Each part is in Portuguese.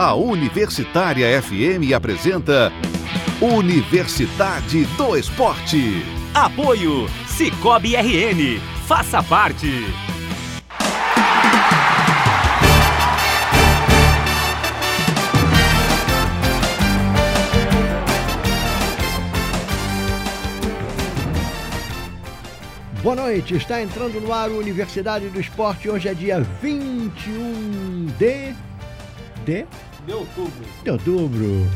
A Universitária FM apresenta Universidade do Esporte. Apoio Sicoob RN. Faça parte. Boa noite, está entrando no ar o Universidade do Esporte. Hoje é dia 21 de outubro.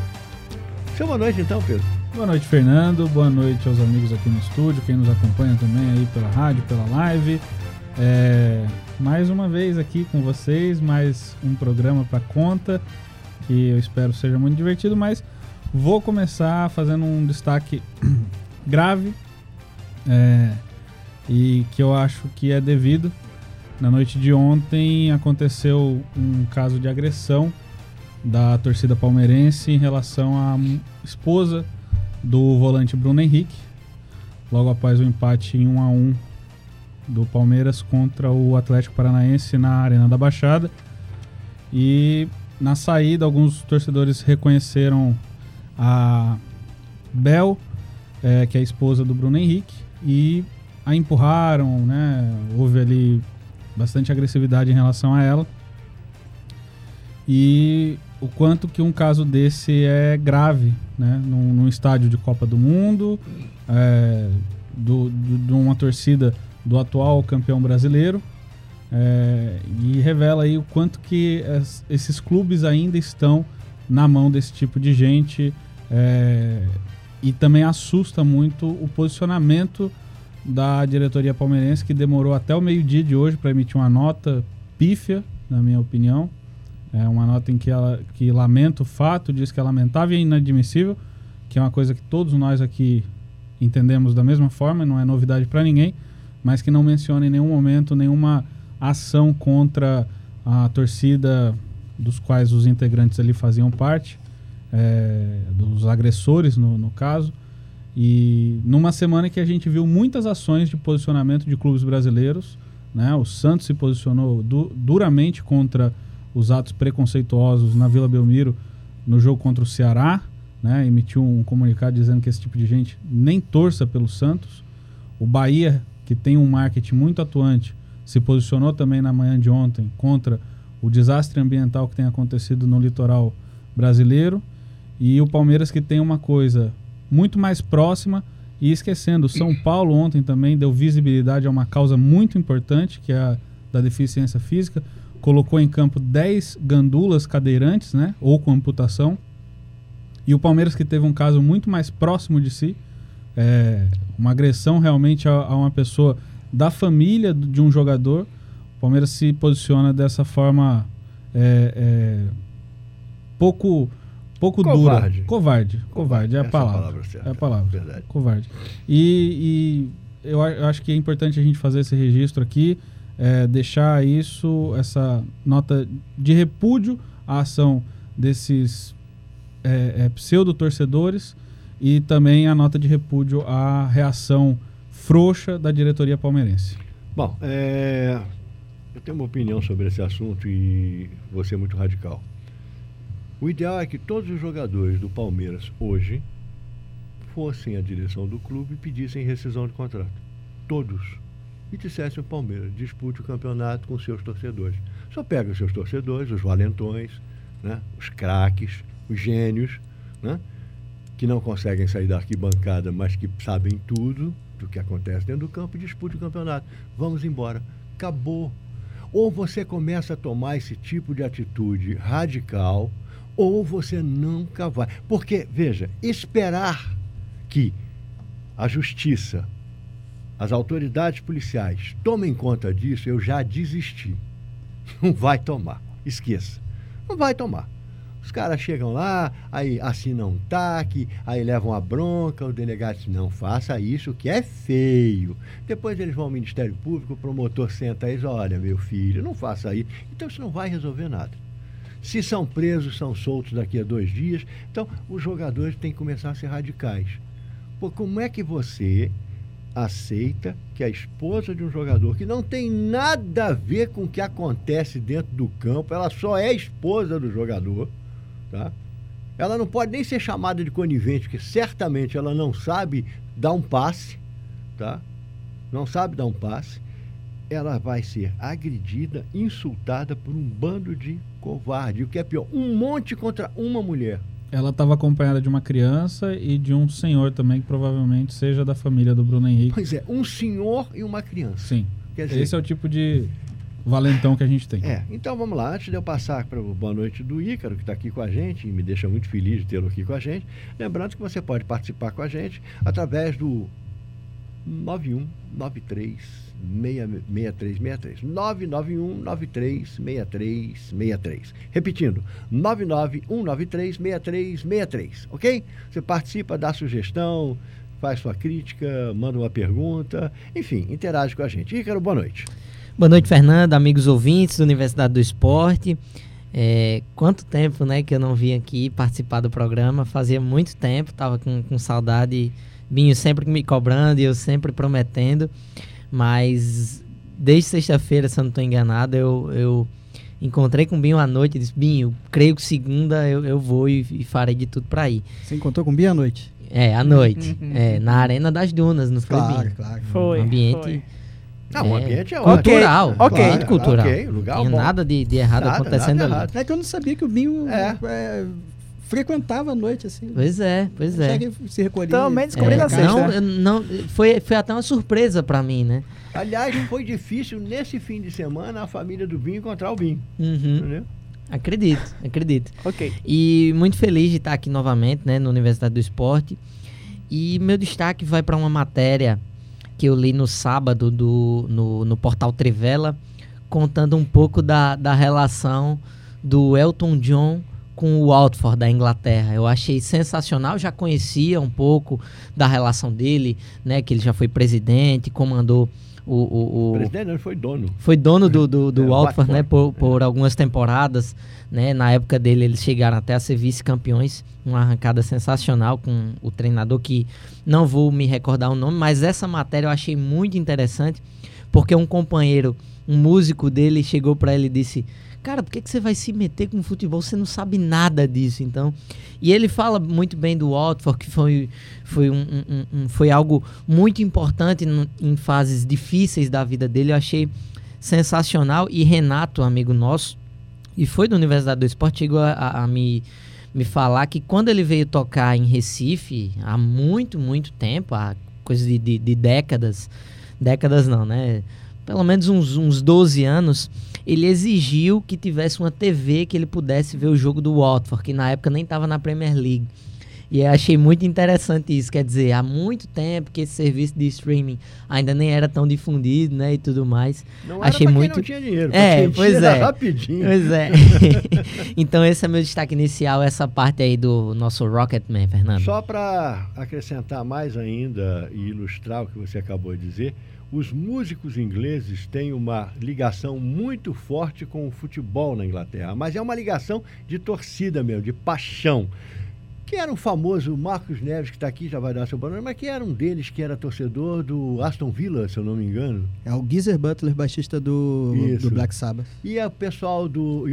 Seu boa noite então, Pedro. Boa noite, Fernando. Boa noite aos amigos aqui no estúdio, quem nos acompanha também aí pela rádio, pela live. Mais uma vez aqui com vocês, mais um programa para conta, que eu espero seja muito divertido, mas vou começar fazendo um destaque grave e que eu acho que é devido. Na noite de ontem aconteceu um caso de agressão da torcida palmeirense em relação à esposa do volante Bruno Henrique, logo após o empate em 1-1 do Palmeiras contra o Atlético Paranaense na Arena da Baixada. E na saída, alguns torcedores reconheceram a Bel, que é a esposa do Bruno Henrique, e a empurraram, né? Houve ali bastante agressividade em relação a ela. E o quanto que um caso desse é grave, né? Num estádio de Copa do Mundo, de uma torcida do atual campeão brasileiro, e revela aí o quanto que esses clubes ainda estão na mão desse tipo de gente, e também assusta muito o posicionamento da diretoria palmeirense, que demorou até o meio-dia de hoje para emitir uma nota pífia, na minha opinião. É uma nota em que ela que lamenta o fato, diz que é lamentável e inadmissível, que é uma coisa que todos nós aqui entendemos da mesma forma, não é novidade para ninguém, mas que não menciona em nenhum momento nenhuma ação contra a torcida dos quais os integrantes ali faziam parte, dos agressores no caso. E numa semana que a gente viu muitas ações de posicionamento de clubes brasileiros, né? O Santos se posicionou duramente contra os atos preconceituosos na Vila Belmiro no jogo contra o Ceará, né? Emitiu um comunicado dizendo que esse tipo de gente nem torça pelo Santos. O Bahia, que tem um marketing muito atuante, se posicionou também na manhã de ontem contra o desastre ambiental que tem acontecido no litoral brasileiro. E o Palmeiras, que tem uma coisa muito mais próxima, e esquecendo, o São Paulo ontem também deu visibilidade a uma causa muito importante, que é a da deficiência física. Colocou em campo 10 gandulas cadeirantes, né, ou com amputação. E o Palmeiras, que teve um caso muito mais próximo de si, uma agressão realmente a uma pessoa da família de um jogador, o Palmeiras se posiciona dessa forma pouco covarde. Dura. Covarde, é a palavra. Covarde. E eu acho que é importante a gente fazer esse registro aqui, deixar isso, essa nota de repúdio à ação desses pseudo-torcedores, e também a nota de repúdio à reação frouxa da diretoria palmeirense. Bom, eu tenho uma opinião sobre esse assunto e vou ser muito radical. O ideal é que todos os jogadores do Palmeiras hoje fossem à direção do clube e pedissem rescisão de contrato. Todos. E dissesse o Palmeiras, dispute o campeonato com seus torcedores. Só pega os seus torcedores, os valentões, né? Os craques, os gênios, né? Que não conseguem sair da arquibancada, mas que sabem tudo do que acontece dentro do campo, e dispute o campeonato. Vamos embora. Acabou. Ou você começa a tomar esse tipo de atitude radical, ou você nunca vai. Porque, veja, esperar que a justiça, as autoridades policiais tomem conta disso, eu já desisti. Não vai tomar. Esqueça. Não vai tomar. Os caras chegam lá, aí assinam um TAC, aí levam a bronca, o delegado diz, não faça isso, que é feio. Depois eles vão ao Ministério Público, o promotor senta aí e diz, olha, meu filho, não faça isso. Então isso não vai resolver nada. Se são presos, são soltos daqui a 2 dias. Então os jogadores têm que começar a ser radicais. Pô, como é que você aceita que a esposa de um jogador que não tem nada a ver com o que acontece dentro do campo, ela só é esposa do jogador, tá? Ela não pode nem ser chamada de conivente, porque certamente ela não sabe dar um passe, tá? Não sabe dar um passe. Ela vai ser agredida, insultada por um bando de covarde. O que é pior, um monte contra uma mulher. Ela estava acompanhada de uma criança e de um senhor também, que provavelmente seja da família do Bruno Henrique. Pois é, um senhor e uma criança. Sim. Quer dizer, esse é o tipo de valentão que a gente tem. É, então vamos lá. Antes de eu passar para o Boa Noite do Ícaro, que está aqui com a gente, e me deixa muito feliz de tê-lo aqui com a gente, lembrando que você pode participar com a gente através do 9193-6363. 99193-6363. Repetindo, 99193-6363. Ok? Você participa, dá sugestão, faz sua crítica, manda uma pergunta, enfim, interage com a gente. Ícaro, boa noite. Boa noite, Fernando, amigos ouvintes da Universidade do Esporte. Quanto tempo, né, que eu não vim aqui participar do programa? Fazia muito tempo, estava com saudade. Binho sempre me cobrando e eu sempre prometendo, mas desde sexta-feira, se eu não estou enganado, eu encontrei com o Binho à noite e disse: Binho, creio que segunda eu vou e farei de tudo para ir. Você encontrou com o Binho à noite? É, à noite. Na Arena das Dunas, não foi, Binho? Claro. Foi. Um ambiente... Foi. Não, o ambiente é cultural. Okay, okay, claro, cultural. Okay, lugar não tem bom. Nada de errado nada, acontecendo nada ali. Errado. É que eu não sabia que o Binho... frequentava a noite, assim. Pois é. Se recolhia. Também descobri na sexta. Não, foi até uma surpresa pra mim, né? Aliás, foi difícil nesse fim de semana a família do Binho encontrar o Binho. Uhum. Entendeu? Acredito. Ok. E muito feliz de estar aqui novamente, né, na Universidade do Esporte. E meu destaque vai pra uma matéria que eu li no sábado no Portal Trevela, contando um pouco da relação do Elton John com o Watford da Inglaterra. Eu achei sensacional, já conhecia um pouco da relação dele, né, que ele já foi presidente, comandou o presidente não, foi dono. Foi dono do Watford, né, por algumas temporadas, né, na época dele eles chegaram até a ser vice-campeões, uma arrancada sensacional com o treinador que não vou me recordar o nome, mas essa matéria eu achei muito interessante, porque um companheiro, um músico dele chegou para ele e disse: cara, por que você vai se meter com futebol? Você não sabe nada disso, então. E ele fala muito bem do Watford, que foi algo muito importante em fases difíceis da vida dele. Eu achei sensacional. E Renato, amigo nosso, e foi da Universidade do Esporte, chegou a me falar que quando ele veio tocar em Recife, há muito, muito tempo, há coisa de décadas, décadas não, né? Pelo menos uns 12 anos, ele exigiu que tivesse uma TV que ele pudesse ver o jogo do Watford, que na época nem estava na Premier League. E eu achei muito interessante isso, quer dizer, há muito tempo que esse serviço de streaming ainda nem era tão difundido, né, e tudo mais. Não achei era pra muito... quem não tinha dinheiro, porque rapidinho. Pois é. Então esse é meu destaque inicial, essa parte aí do nosso Rocketman, Fernando. Só para acrescentar mais ainda e ilustrar o que você acabou de dizer, os músicos ingleses têm uma ligação muito forte com o futebol na Inglaterra, mas é uma ligação de torcida mesmo, de paixão. Que era o famoso Marcos Neves, que está aqui, já vai dar seu boa noite, mas que era um deles que era torcedor do Aston Villa, se eu não me engano. É o Geezer Butler, baixista do Black Sabbath. E o pessoal, o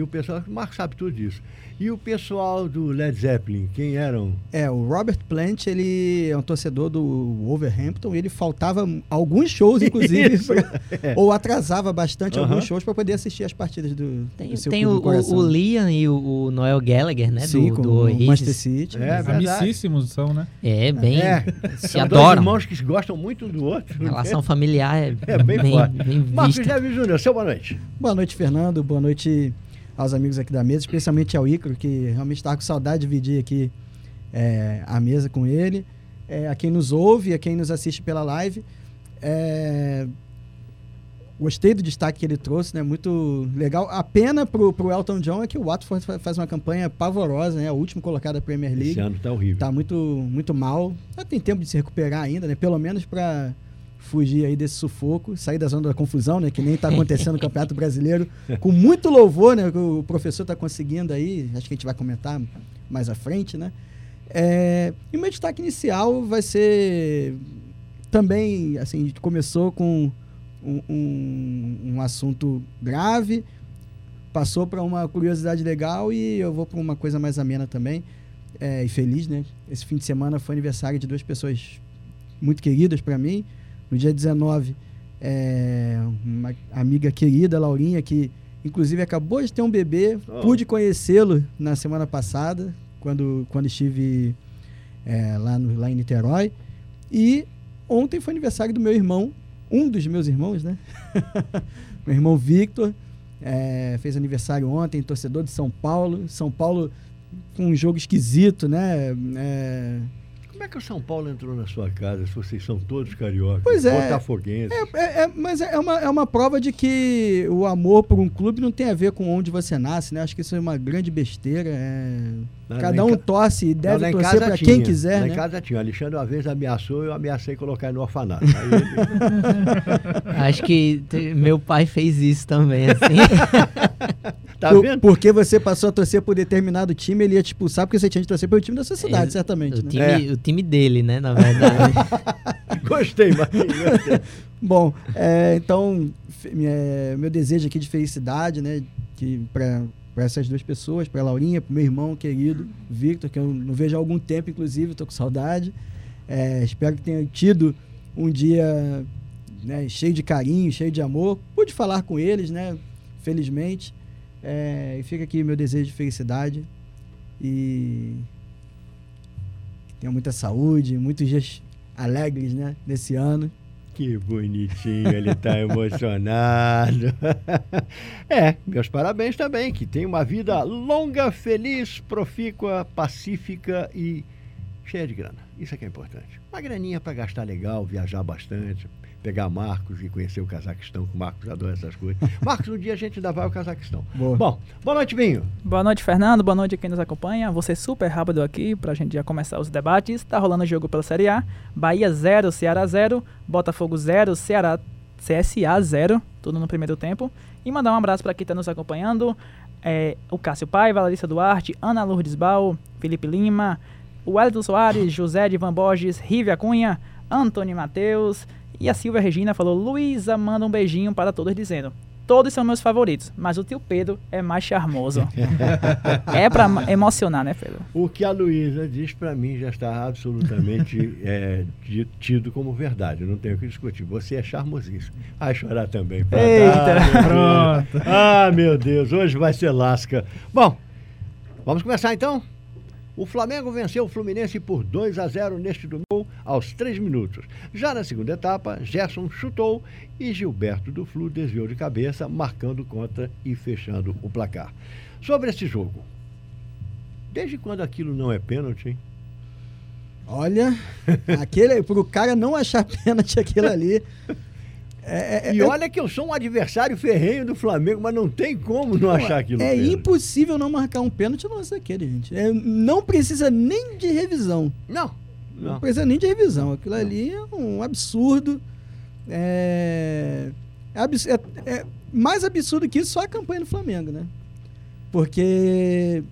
Marcos sabe tudo disso. E o pessoal do Led Zeppelin, quem eram? O Robert Plant, ele é um torcedor do Wolverhampton, ele faltava alguns shows, inclusive, ou atrasava bastante alguns shows para poder assistir as partidas do seu clube do coração. Tem o Liam e o Noel Gallagher, né? Sim, do Manchester City. Amicíssimos são, né? Se adoram. Dois irmãos que gostam muito um do outro. A relação familiar é bem forte. Marcos Neves Júnior, boa noite. Boa noite, Fernando. Boa noite aos amigos aqui da mesa, especialmente ao Ícaro, que realmente estava com saudade de dividir aqui a mesa com ele. A quem nos ouve, a quem nos assiste pela live. Gostei do destaque que ele trouxe, né? Muito legal. A pena pro Elton John é que o Watford faz uma campanha pavorosa, né? O último colocado da Premier League. Esse ano tá horrível. Tá muito, muito mal. Já tem tempo de se recuperar ainda, né? Pelo menos para fugir aí desse sufoco, sair da zona da confusão, né? Que nem tá acontecendo no Campeonato Brasileiro. Com muito louvor, né? Que o professor tá conseguindo aí. Acho que a gente vai comentar mais à frente, né? E o meu destaque inicial vai ser... Também, assim, a gente começou com... um assunto grave, passou para uma curiosidade legal e eu vou para uma coisa mais amena também. É, e feliz, né? Esse fim de semana foi aniversário de duas pessoas muito queridas para mim. No dia 19, uma amiga querida, Laurinha, que inclusive acabou de ter um bebê. Oh. Pude conhecê-lo na semana passada, quando estive lá em Niterói. E ontem foi aniversário do meu irmão, um dos meus irmãos, né? Meu irmão Victor fez aniversário ontem, torcedor de São Paulo. São Paulo com um jogo esquisito, né? Como é que o São Paulo entrou na sua casa, se vocês são todos cariocas, pois botafoguenses? Mas é uma prova de que o amor por um clube não tem a ver com onde você nasce, né? Acho que isso é uma grande besteira. Cada um torce e deve torcer para quem quiser, né? Em casa tinha. O Alexandre uma vez ameaçou, eu ameacei colocar ele no orfanato. Acho que meu pai fez isso também, assim. Tá vendo? Porque você passou a torcer por determinado time, ele ia te expulsar porque você tinha de torcer pelo time da sua cidade, certamente. O time dele, né, na verdade. Gostei, Marquinhos. Bom, então, meu desejo aqui de felicidade, né, para essas duas pessoas, para a Laurinha, para o meu irmão querido, Victor, que eu não vejo há algum tempo, inclusive, estou com saudade. Espero que tenha tido um dia, né, cheio de carinho, cheio de amor. Pude falar com eles, né, felizmente. E fica aqui meu desejo de felicidade. E... tenha muita saúde, muitos dias alegres, né, nesse ano. Que bonitinho, ele tá emocionado. Meus parabéns também, que tenha uma vida longa, feliz, profícua, pacífica e cheia de grana. Isso é que é importante. Uma graninha para gastar legal, viajar bastante, pegar Marcos e conhecer o Cazaquistão, que o Marcos adora essas coisas. Marcos, um dia a gente ainda vai ao Cazaquistão. Boa noite, Vinho. Boa noite, Fernando. Boa noite a quem nos acompanha. Vou ser super rápido aqui pra gente já começar os debates. Tá rolando o jogo pela Série A. Bahia 0, Ceará 0, Botafogo 0, CSA 0, tudo no primeiro tempo. E mandar um abraço pra quem tá nos acompanhando. O Cássio Paiva, Larissa Duarte, Ana Lourdes Bal, Felipe Lima, o Wellington Soares, José de Van Borges, Rívia Cunha, Antônio Matheus. E a Silvia Regina falou: Luísa, manda um beijinho para todos, dizendo: todos são meus favoritos, mas o tio Pedro é mais charmoso. É para emocionar, né, Pedro? O que a Luísa diz para mim já está absolutamente tido como verdade. Eu não tenho o que discutir. Você é charmosíssimo. Vai chorar também. Eita! Pronto. Ah, meu Deus, hoje vai ser lasca. Bom, vamos começar então? O Flamengo venceu o Fluminense por 2-0 neste domingo, aos 3 minutos. Já na segunda etapa, Gerson chutou e Gilberto do Flu desviou de cabeça, marcando contra e fechando o placar. Sobre esse jogo, desde quando aquilo não é pênalti, hein? Olha, pro cara não achar pênalti aquilo ali... olha que eu sou um adversário ferrenho do Flamengo, mas não tem como não achar aquilo. É pênalti. Impossível não marcar um pênalti no lance daquele, gente. Não precisa nem de revisão. Não precisa nem de revisão. Aquilo ali é um absurdo. É mais absurdo que isso só a campanha do Flamengo, né? Porque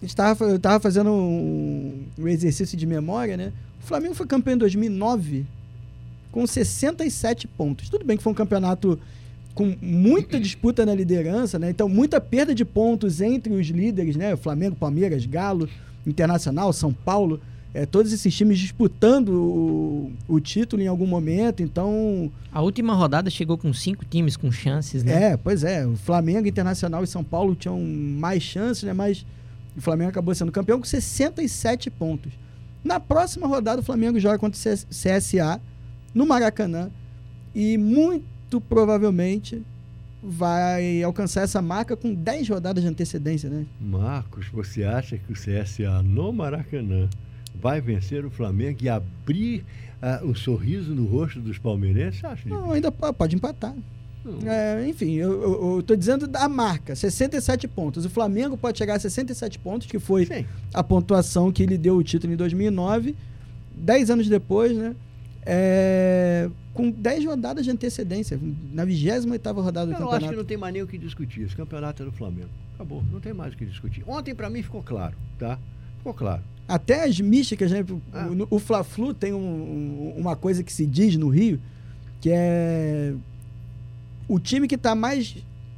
eu estava fazendo um exercício de memória, né? O Flamengo foi campeão em 2009. Com 67 pontos. Tudo bem que foi um campeonato com muita disputa na liderança, né? Então, muita perda de pontos entre os líderes, né? Flamengo, Palmeiras, Galo, Internacional, São Paulo. Todos esses times disputando o título em algum momento, então... A última rodada chegou com 5 times com chances, né? Pois é. O Flamengo, Internacional e São Paulo tinham mais chances, né? Mas o Flamengo acabou sendo campeão com 67 pontos. Na próxima rodada, o Flamengo joga contra o CSA, no Maracanã, e muito provavelmente vai alcançar essa marca com 10 rodadas de antecedência, né? Marcos, você acha que o CSA no Maracanã vai vencer o Flamengo e abrir um sorriso no rosto dos palmeirenses? Acho não, ainda pode empatar. Enfim, eu estou dizendo da marca, 67 pontos. O Flamengo pode chegar a 67 pontos, que foi a pontuação que ele deu o título em 2009. 10 anos depois, né? Com 10 rodadas de antecedência, na 28ª rodada do campeonato. Eu acho que não tem mais nem o que discutir. Esse campeonato é do Flamengo. Acabou, não tem mais o que discutir. Ontem, para mim, ficou claro, tá? Ficou claro. Até as místicas, né? O Fla-Flu tem uma coisa que se diz no Rio, que é o time que está mais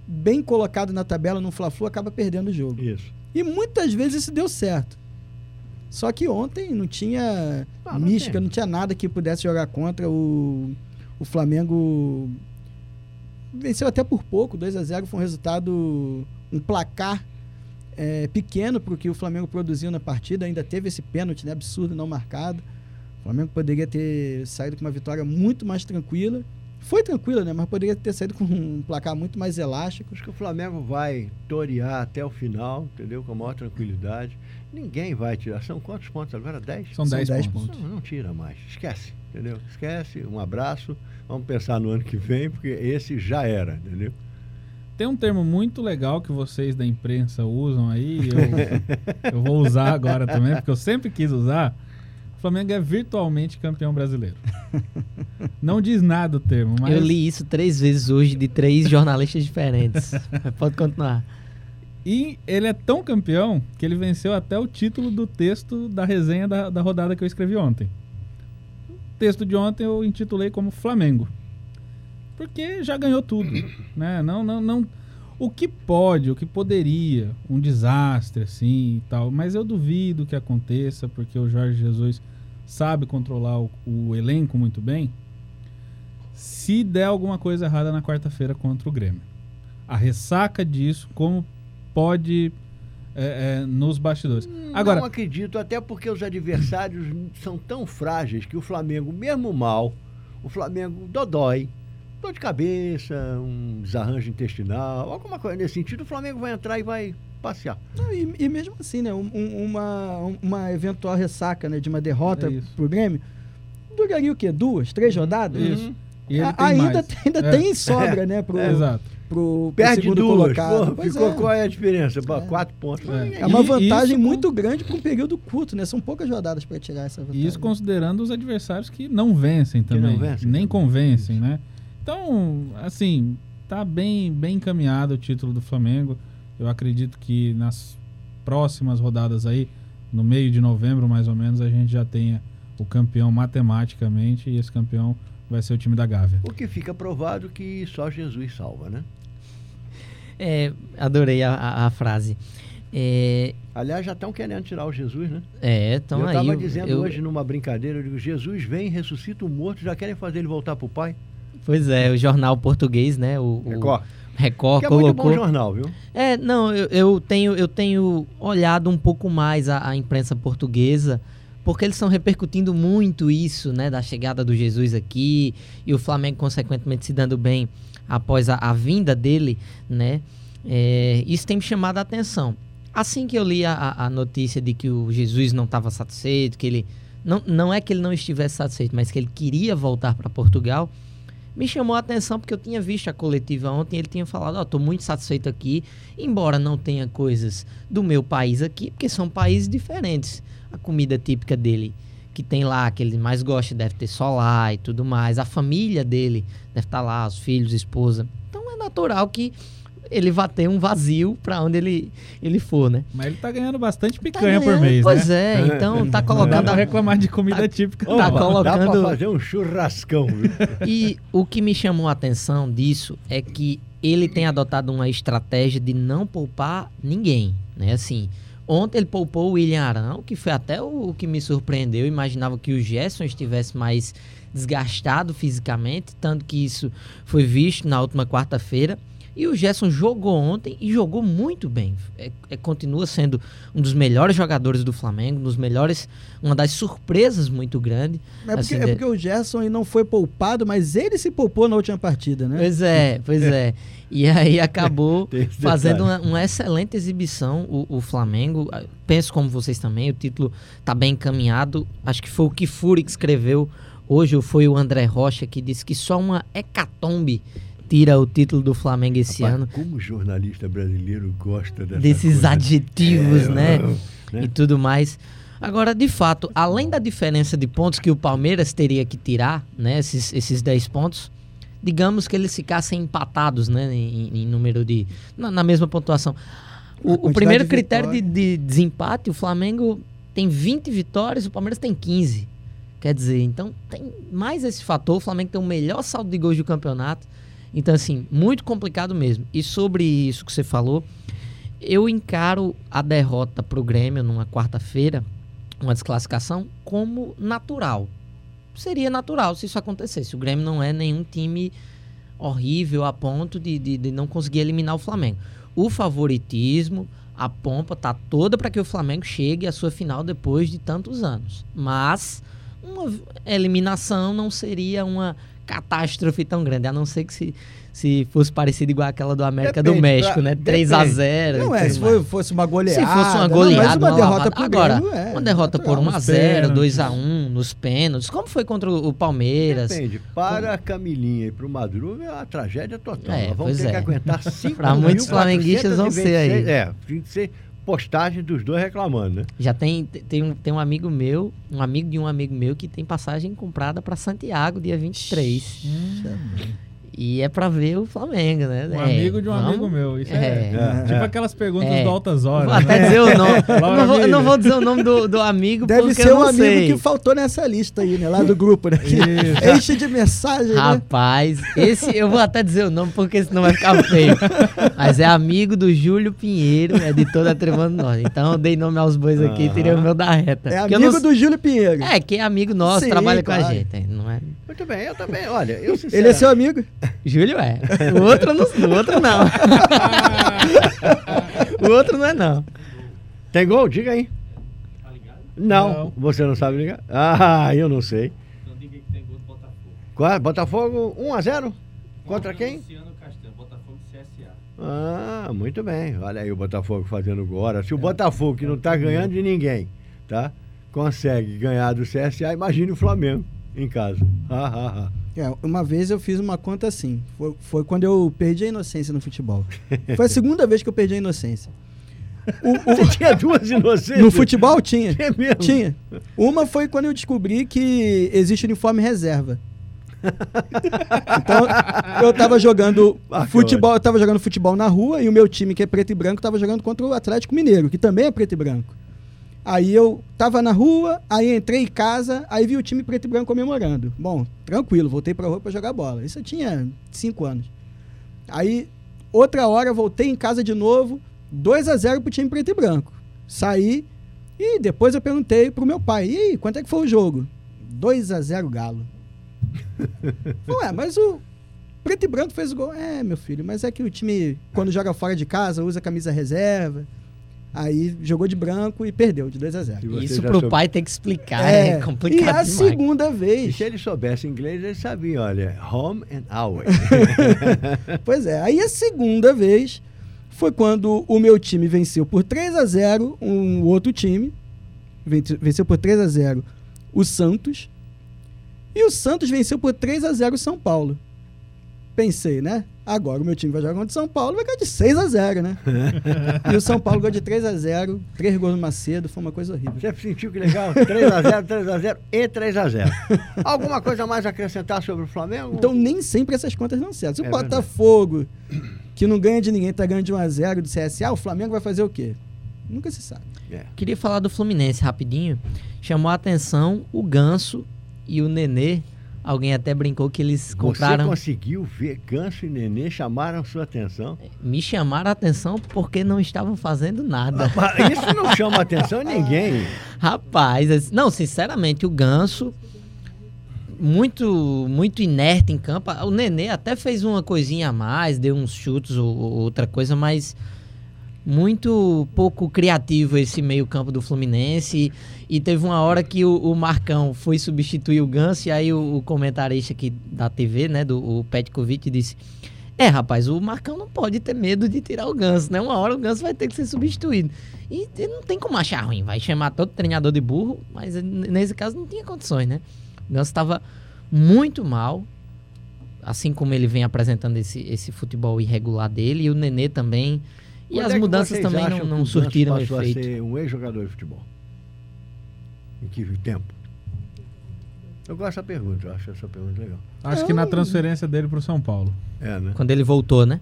bem colocado na tabela no Fla-Flu acaba perdendo o jogo. Isso. E muitas vezes isso deu certo. Só que ontem não tinha mística, não tinha nada que pudesse jogar contra. O Flamengo venceu até por pouco, 2-0, foi um resultado, um placar pequeno para o que o Flamengo produziu na partida. Ainda teve esse pênalti, né, absurdo, não marcado. O Flamengo poderia ter saído com uma vitória muito mais tranquila. Foi tranquila, né? Mas poderia ter saído com um placar muito mais elástico. Acho que o Flamengo vai torear até o final, entendeu? Com a maior tranquilidade. Ninguém vai tirar. São quantos pontos agora? 10? São 10 pontos. Não tira mais. Esquece, entendeu? Esquece. Um abraço. Vamos pensar no ano que vem, porque esse já era, entendeu? Tem um termo muito legal que vocês da imprensa usam aí. Eu vou usar agora também, porque eu sempre quis usar. O Flamengo é virtualmente campeão brasileiro. Não diz nada o termo, mas... Eu li isso 3 vezes hoje de 3 jornalistas diferentes. Pode continuar. E ele é tão campeão que ele venceu até o título do texto da resenha da rodada que eu escrevi ontem. O texto de ontem eu intitulei como Flamengo. Porque já ganhou tudo, né? Não. O que poderia, um desastre assim e tal, mas eu duvido que aconteça, porque o Jorge Jesus sabe controlar o elenco muito bem. Se der alguma coisa errada na quarta-feira contra o Grêmio, a ressaca disso, como pode nos bastidores. Agora, não acredito, até porque os adversários são tão frágeis que o Flamengo, mesmo mal, o Flamengo dodói, dor de cabeça, um desarranjo intestinal, alguma coisa nesse sentido, o Flamengo vai entrar e vai passear. Não, e mesmo assim, né, uma eventual ressaca, né, de uma derrota pro Grêmio, duraria o quê? 2, 3 rodadas? Isso. E ele tem ainda tem sobra, né? Pro segundo colocado. Ficou, qual é a diferença? 4 pontos. É uma vantagem muito grande para um período curto, né? São poucas rodadas para tirar essa vantagem. E isso considerando os adversários que não vencem também, nem convencem, isso, né? Então, assim, tá bem encaminhado o título do Flamengo. Eu acredito que nas próximas rodadas aí, no meio de novembro mais ou menos, a gente já tenha o campeão matematicamente, e esse campeão vai ser o time da Gávea. O que fica provado que só Jesus salva, né? Adorei a frase. Aliás, já estão querendo tirar o Jesus, né? Estão aí. Eu tava dizendo hoje numa brincadeira, eu digo, Jesus vem, ressuscita o morto, já querem fazer ele voltar pro Pai? Pois é, o jornal português, né? O Record colocou... é muito bom jornal, viu? Eu tenho olhado um pouco mais a imprensa portuguesa, porque eles estão repercutindo muito isso, né? Da chegada do Jesus aqui, e o Flamengo, consequentemente, se dando bem após a vinda dele, né? Isso tem me chamado a atenção. Assim que eu li a notícia de que o Jesus não estava satisfeito, que ele... Não é que ele não estivesse satisfeito, mas que ele queria voltar para Portugal... Me chamou a atenção porque eu tinha visto a coletiva ontem, ele tinha falado, estou muito satisfeito aqui, embora não tenha coisas do meu país aqui, porque são países diferentes. A comida típica dele, que tem lá, que ele mais gosta, deve ter só lá e tudo mais. A família dele deve estar lá, os filhos, esposa. Então é natural que ele vai ter um vazio para onde ele for, né? Mas ele tá ganhando bastante picanha por mês, pois né? Pois é, então tá colocando... Não reclamar de comida típica. Tá colocando... Dá pra fazer um churrascão. Viu? E o que me chamou a atenção disso é que ele tem adotado uma estratégia de não poupar ninguém, né? Assim, ontem ele poupou o William Arão, que foi até o que me surpreendeu. Eu imaginava que o Gerson estivesse mais desgastado fisicamente, tanto que isso foi visto na última quarta-feira. E o Gerson jogou ontem e jogou muito bem. Continua sendo um dos melhores jogadores do Flamengo, uma das surpresas muito grande. É porque o Gerson não foi poupado, mas ele se poupou na última partida, né? Pois é. E aí acabou fazendo uma excelente exibição o Flamengo. Penso como vocês também, o título está bem encaminhado. Acho que foi o Kifuri que escreveu hoje, ou foi o André Rocha que disse que só uma hecatombe tira o título do Flamengo esse ano. Como o jornalista brasileiro gosta desses adjetivos, né? E tudo mais. Agora, de fato, além da diferença de pontos que o Palmeiras teria que tirar, né? Esses 10 pontos, digamos que eles ficassem empatados, né? Em número de... Na mesma pontuação. O primeiro critério de desempate, o Flamengo tem 20 vitórias, o Palmeiras tem 15. Quer dizer, então tem mais esse fator. O Flamengo tem o melhor saldo de gols do campeonato. Então, assim, muito complicado mesmo. E sobre isso que você falou, eu encaro a derrota para o Grêmio numa quarta-feira, uma desclassificação, como natural. Seria natural se isso acontecesse. O Grêmio não é nenhum time horrível a ponto de não conseguir eliminar o Flamengo. O favoritismo, a pompa tá toda para que o Flamengo chegue à sua final depois de tantos anos. Mas uma eliminação não seria uma catástrofe tão grande, a não ser que se fosse parecido igual aquela do América do México, né? 3-0. Não é, se fosse uma goleada. Se fosse uma goleada, uma derrota por agora, uma derrota por 1-0, 2-1, nos pênaltis, como foi contra o Palmeiras. Depende, para a Camilinha e para o Madruga é uma tragédia total. É, vamos ter que aguentar 5 para muitos flamenguistas vão ser aí. É, tem que ser postagem dos dois reclamando, né? Já tem um amigo meu, um amigo de um amigo meu que tem passagem comprada para Santiago dia 23. E é pra ver o Flamengo, né? Um amigo de um amigo meu. Isso é. Tipo aquelas perguntas do Altas Horas. Vou até dizer o nome. Eu não vou dizer o nome do amigo. Deve ser um amigo que faltou nessa lista aí, né? Lá do grupo, né? Enche de mensagem, né? Rapaz, esse eu vou até dizer o nome porque senão vai ficar feio. Mas é amigo do Júlio Pinheiro, editor da Trevando Norte. Então eu dei nome aos bois aqui e tirei o meu da reta. É amigo do Júlio Pinheiro. É, que é amigo nosso, sim, trabalha com a gente. Não é? Muito bem, eu também. Olha, eu sinceramente... Ele é seu amigo? Júlio é. O outro não. O outro não é, não. Tem gol? Diga aí. Tá ligado? Não. Você não sabe ligar? Ah, eu não sei. Então diga que tem gol do Botafogo. Qual? Botafogo 1-0? Contra quem? Luciano Castelo, Botafogo CSA. Ah, muito bem. Olha aí o Botafogo fazendo gol. Ora, se o Botafogo, que não tá ganhando de ninguém, tá? Consegue ganhar do CSA, imagine o Flamengo em casa. Uma vez eu fiz uma conta assim, foi quando eu perdi a inocência no futebol. Foi a segunda vez que eu perdi a inocência. Você tinha duas inocências? No futebol tinha. É mesmo? Tinha. Uma foi quando eu descobri que existe uniforme reserva. Então, eu tava jogando futebol na rua e o meu time, que é preto e branco, tava jogando contra o Atlético Mineiro, que também é preto e branco. Aí eu tava na rua, aí entrei em casa, aí vi o time preto e branco comemorando. Bom, tranquilo, voltei pra rua pra jogar bola. Isso eu tinha 5 anos. Aí, outra hora, voltei em casa de novo, 2-0 pro time preto e branco. Saí, e depois eu perguntei pro meu pai, e aí, quanto é que foi o jogo? 2-0 Galo. Ué, mas o preto e branco fez o gol. É, meu filho, mas é que o time, quando joga fora de casa, usa camisa reserva. Aí jogou de branco e perdeu de 2-0. Isso pro pai tem que explicar, é complicado demais. E a segunda vez... Se ele soubesse inglês, ele sabia, olha, home and away. Pois é, aí a segunda vez foi quando o meu time venceu por 3-0, um outro time, venceu por 3-0 o Santos, e o Santos venceu por 3-0 o São Paulo. Pensei, né? Agora o meu time vai jogar contra o São Paulo, vai ganhar de 6-0, né? E o São Paulo ganhou de 3-0, 3 gols no Macedo, foi uma coisa horrível. Você sentiu que legal? 3-0, 3-0 e 3-0. Alguma coisa mais a acrescentar sobre o Flamengo? Então nem sempre essas contas dão certo. Se o Botafogo, que não ganha de ninguém, tá ganhando de 1-0 do CSA, o Flamengo vai fazer o quê? Nunca se sabe. Queria falar do Fluminense rapidinho. Chamou a atenção o Ganso e o Nenê. Alguém até brincou que eles compraram... Você conseguiu ver? Ganso e Nenê chamaram sua atenção? Me chamaram a atenção porque não estavam fazendo nada. Rapaz, isso não chama atenção a ninguém. Rapaz, não, sinceramente, o Ganso, muito, muito inerte em campo. O Nenê até fez uma coisinha a mais, deu uns chutes ou outra coisa, mas muito pouco criativo esse meio campo do Fluminense. E teve uma hora que o Marcão foi substituir o Ganso, e aí o comentarista aqui da TV, né, o Petkovic, disse, rapaz, o Marcão não pode ter medo de tirar o Ganso, né, uma hora o Ganso vai ter que ser substituído. E não tem como achar ruim, vai chamar todo treinador de burro, mas nesse caso não tinha condições, né. O Ganso estava muito mal, assim como ele vem apresentando esse futebol irregular dele, e o Nenê também. E quando as mudanças também não surtiram efeito. Você passou a ser um ex-jogador de futebol? Em que tempo? Eu gosto dessa pergunta, eu acho essa pergunta legal. Acho que na transferência dele pro São Paulo. É, né? Quando ele voltou, né?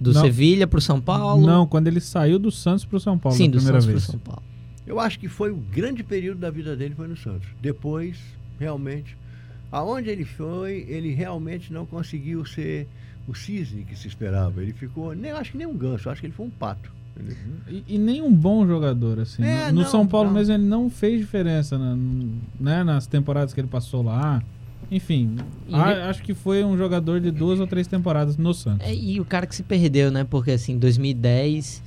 Do Sevilha pro São Paulo? Não, quando ele saiu do Santos pro São Paulo. Sim, do Santos pro São Paulo. Eu acho que foi o grande período da vida dele, foi no Santos. Depois, realmente, Aonde ele foi, ele realmente não conseguiu ser o cisne que se esperava. Ele ficou, nem, acho que nem um ganso, acho que ele foi um pato. E nem um bom jogador, assim. É, no São Paulo não. Mesmo ele não fez diferença, né, nas temporadas que ele passou lá. Enfim, acho que foi um jogador de 2 ou 3 temporadas no Santos. E o cara que se perdeu, né? Porque assim, em 2010,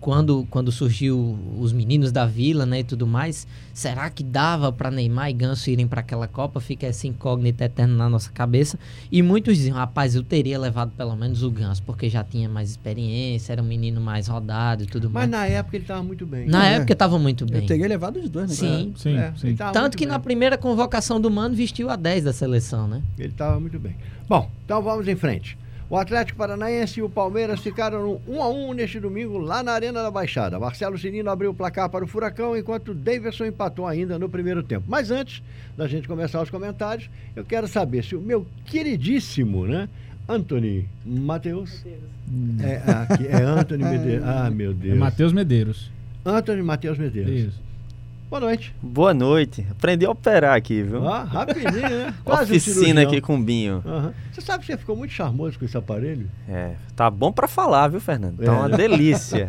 quando surgiu os meninos da Vila, né, e tudo mais, será que dava para Neymar e Ganso irem para aquela Copa? Fica essa incógnita eterna na nossa cabeça. E muitos diziam, rapaz, eu teria levado pelo menos o Ganso, porque já tinha mais experiência, era um menino mais rodado e tudo mais. Mas na época ele estava muito bem. Na época estava muito bem. Eu teria levado os dois, né? Sim, sim, sim. Tanto que na primeira convocação do Mano vestiu a 10 da seleção, né? Ele estava muito bem. Bom, então vamos em frente. O Atlético Paranaense e o Palmeiras ficaram no 1-1 neste domingo lá na Arena da Baixada. Marcelo Cirino abriu o placar para o Furacão, enquanto o Davidson empatou ainda no primeiro tempo. Mas antes da gente começar os comentários, eu quero saber se o meu queridíssimo, né, Anthony Matheus... É Anthony Medeiros. Ah, meu Deus. É Matheus Medeiros. Anthony Matheus Medeiros. Isso. Boa noite. Boa noite. Aprendi a operar aqui, viu? Ah, rapidinho, né? Quase oficina aqui com o Binho. Uhum. Você sabe que você ficou muito charmoso com esse aparelho? É, tá bom pra falar, viu, Fernando? Tá uma delícia.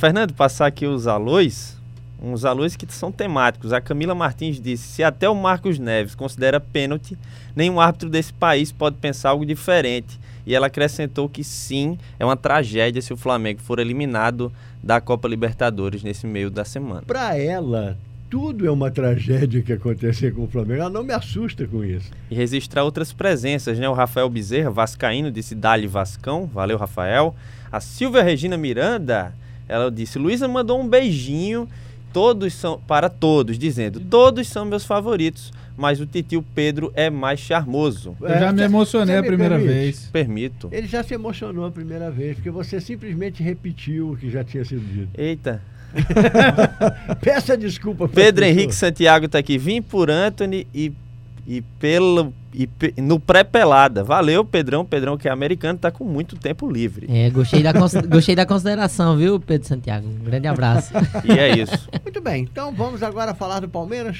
Fernando, passar aqui os alôs, uns alôs que são temáticos. A Camila Martins disse, se até o Marcos Neves considera pênalti, nenhum árbitro desse país pode pensar algo diferente. E ela acrescentou que sim, é uma tragédia se o Flamengo for eliminado da Copa Libertadores nesse meio da semana. Para ela, tudo é uma tragédia que acontecer com o Flamengo. Ela não me assusta com isso. E registrar outras presenças, né? O Rafael Bezerra, vascaíno, disse Dali Vascão. Valeu, Rafael. A Silvia Regina Miranda, ela disse, Luísa mandou um beijinho para todos, dizendo, todos são meus favoritos, mas o titio Pedro é mais charmoso. Eu já me emocionei a primeira vez. Permito. Ele já se emocionou a primeira vez, porque você simplesmente repetiu o que já tinha sido dito. Eita. Peça desculpa. Pedro Henrique Santiago está aqui. Vim por Anthony no pré-pelada. Valeu, Pedrão. Pedrão que é americano, tá com muito tempo livre. É, gostei da consideração, viu, Pedro Santiago? Um grande abraço. E é isso. Muito bem, então vamos agora falar do Palmeiras.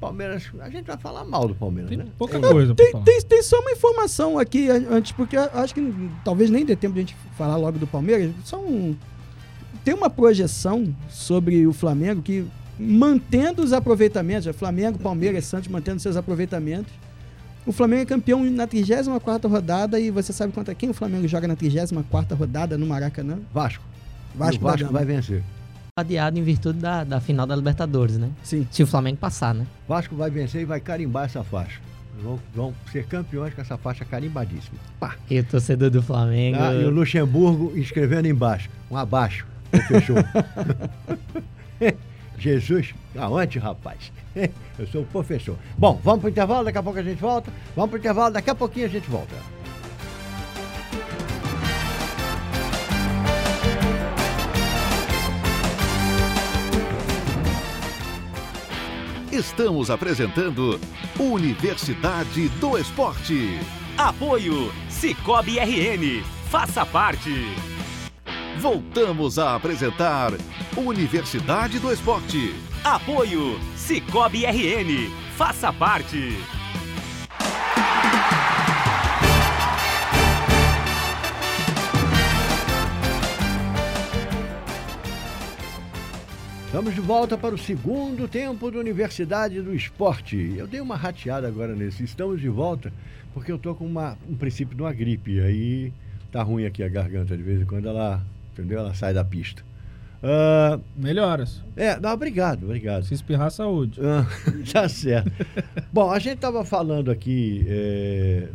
Palmeiras, a gente vai falar mal do Palmeiras, tem, né? Pouca coisa pra falar. Tem só uma informação aqui antes, porque acho que talvez nem dê tempo de a gente falar logo do Palmeiras. Tem uma projeção sobre o Flamengo que, mantendo os aproveitamentos, Flamengo, Palmeiras, Santos, mantendo seus aproveitamentos, o Flamengo é campeão na 34ª rodada. E você sabe contra quem o Flamengo joga na 34ª rodada no Maracanã? Vasco vai vencer. Adiado em virtude da final da Libertadores, né? Sim. Se o Flamengo passar, né? Vasco vai vencer e vai carimbar essa faixa. Vão ser campeões com essa faixa carimbadíssima. Pá. E o torcedor do Flamengo... Ah, e o Luxemburgo escrevendo embaixo. Um abaixo. Fechou. Jesus, aonde, rapaz? Eu sou o professor. Bom, vamos pro intervalo, daqui a pouco a gente volta. Estamos apresentando Universidade do Esporte. Apoio Sicoob RN. Faça parte. Voltamos a apresentar Universidade do Esporte. Apoio Sicoob RN. Faça parte. Estamos de volta para o segundo tempo da Universidade do Esporte. Eu dei uma rateada agora nesse. Estamos de volta porque eu estou com um princípio de uma gripe. Aí tá ruim aqui a garganta de vez em quando. Ela sai da pista. Melhoras. Obrigado. Se espirrar, saúde. Tá certo. Bom, a gente estava falando aqui,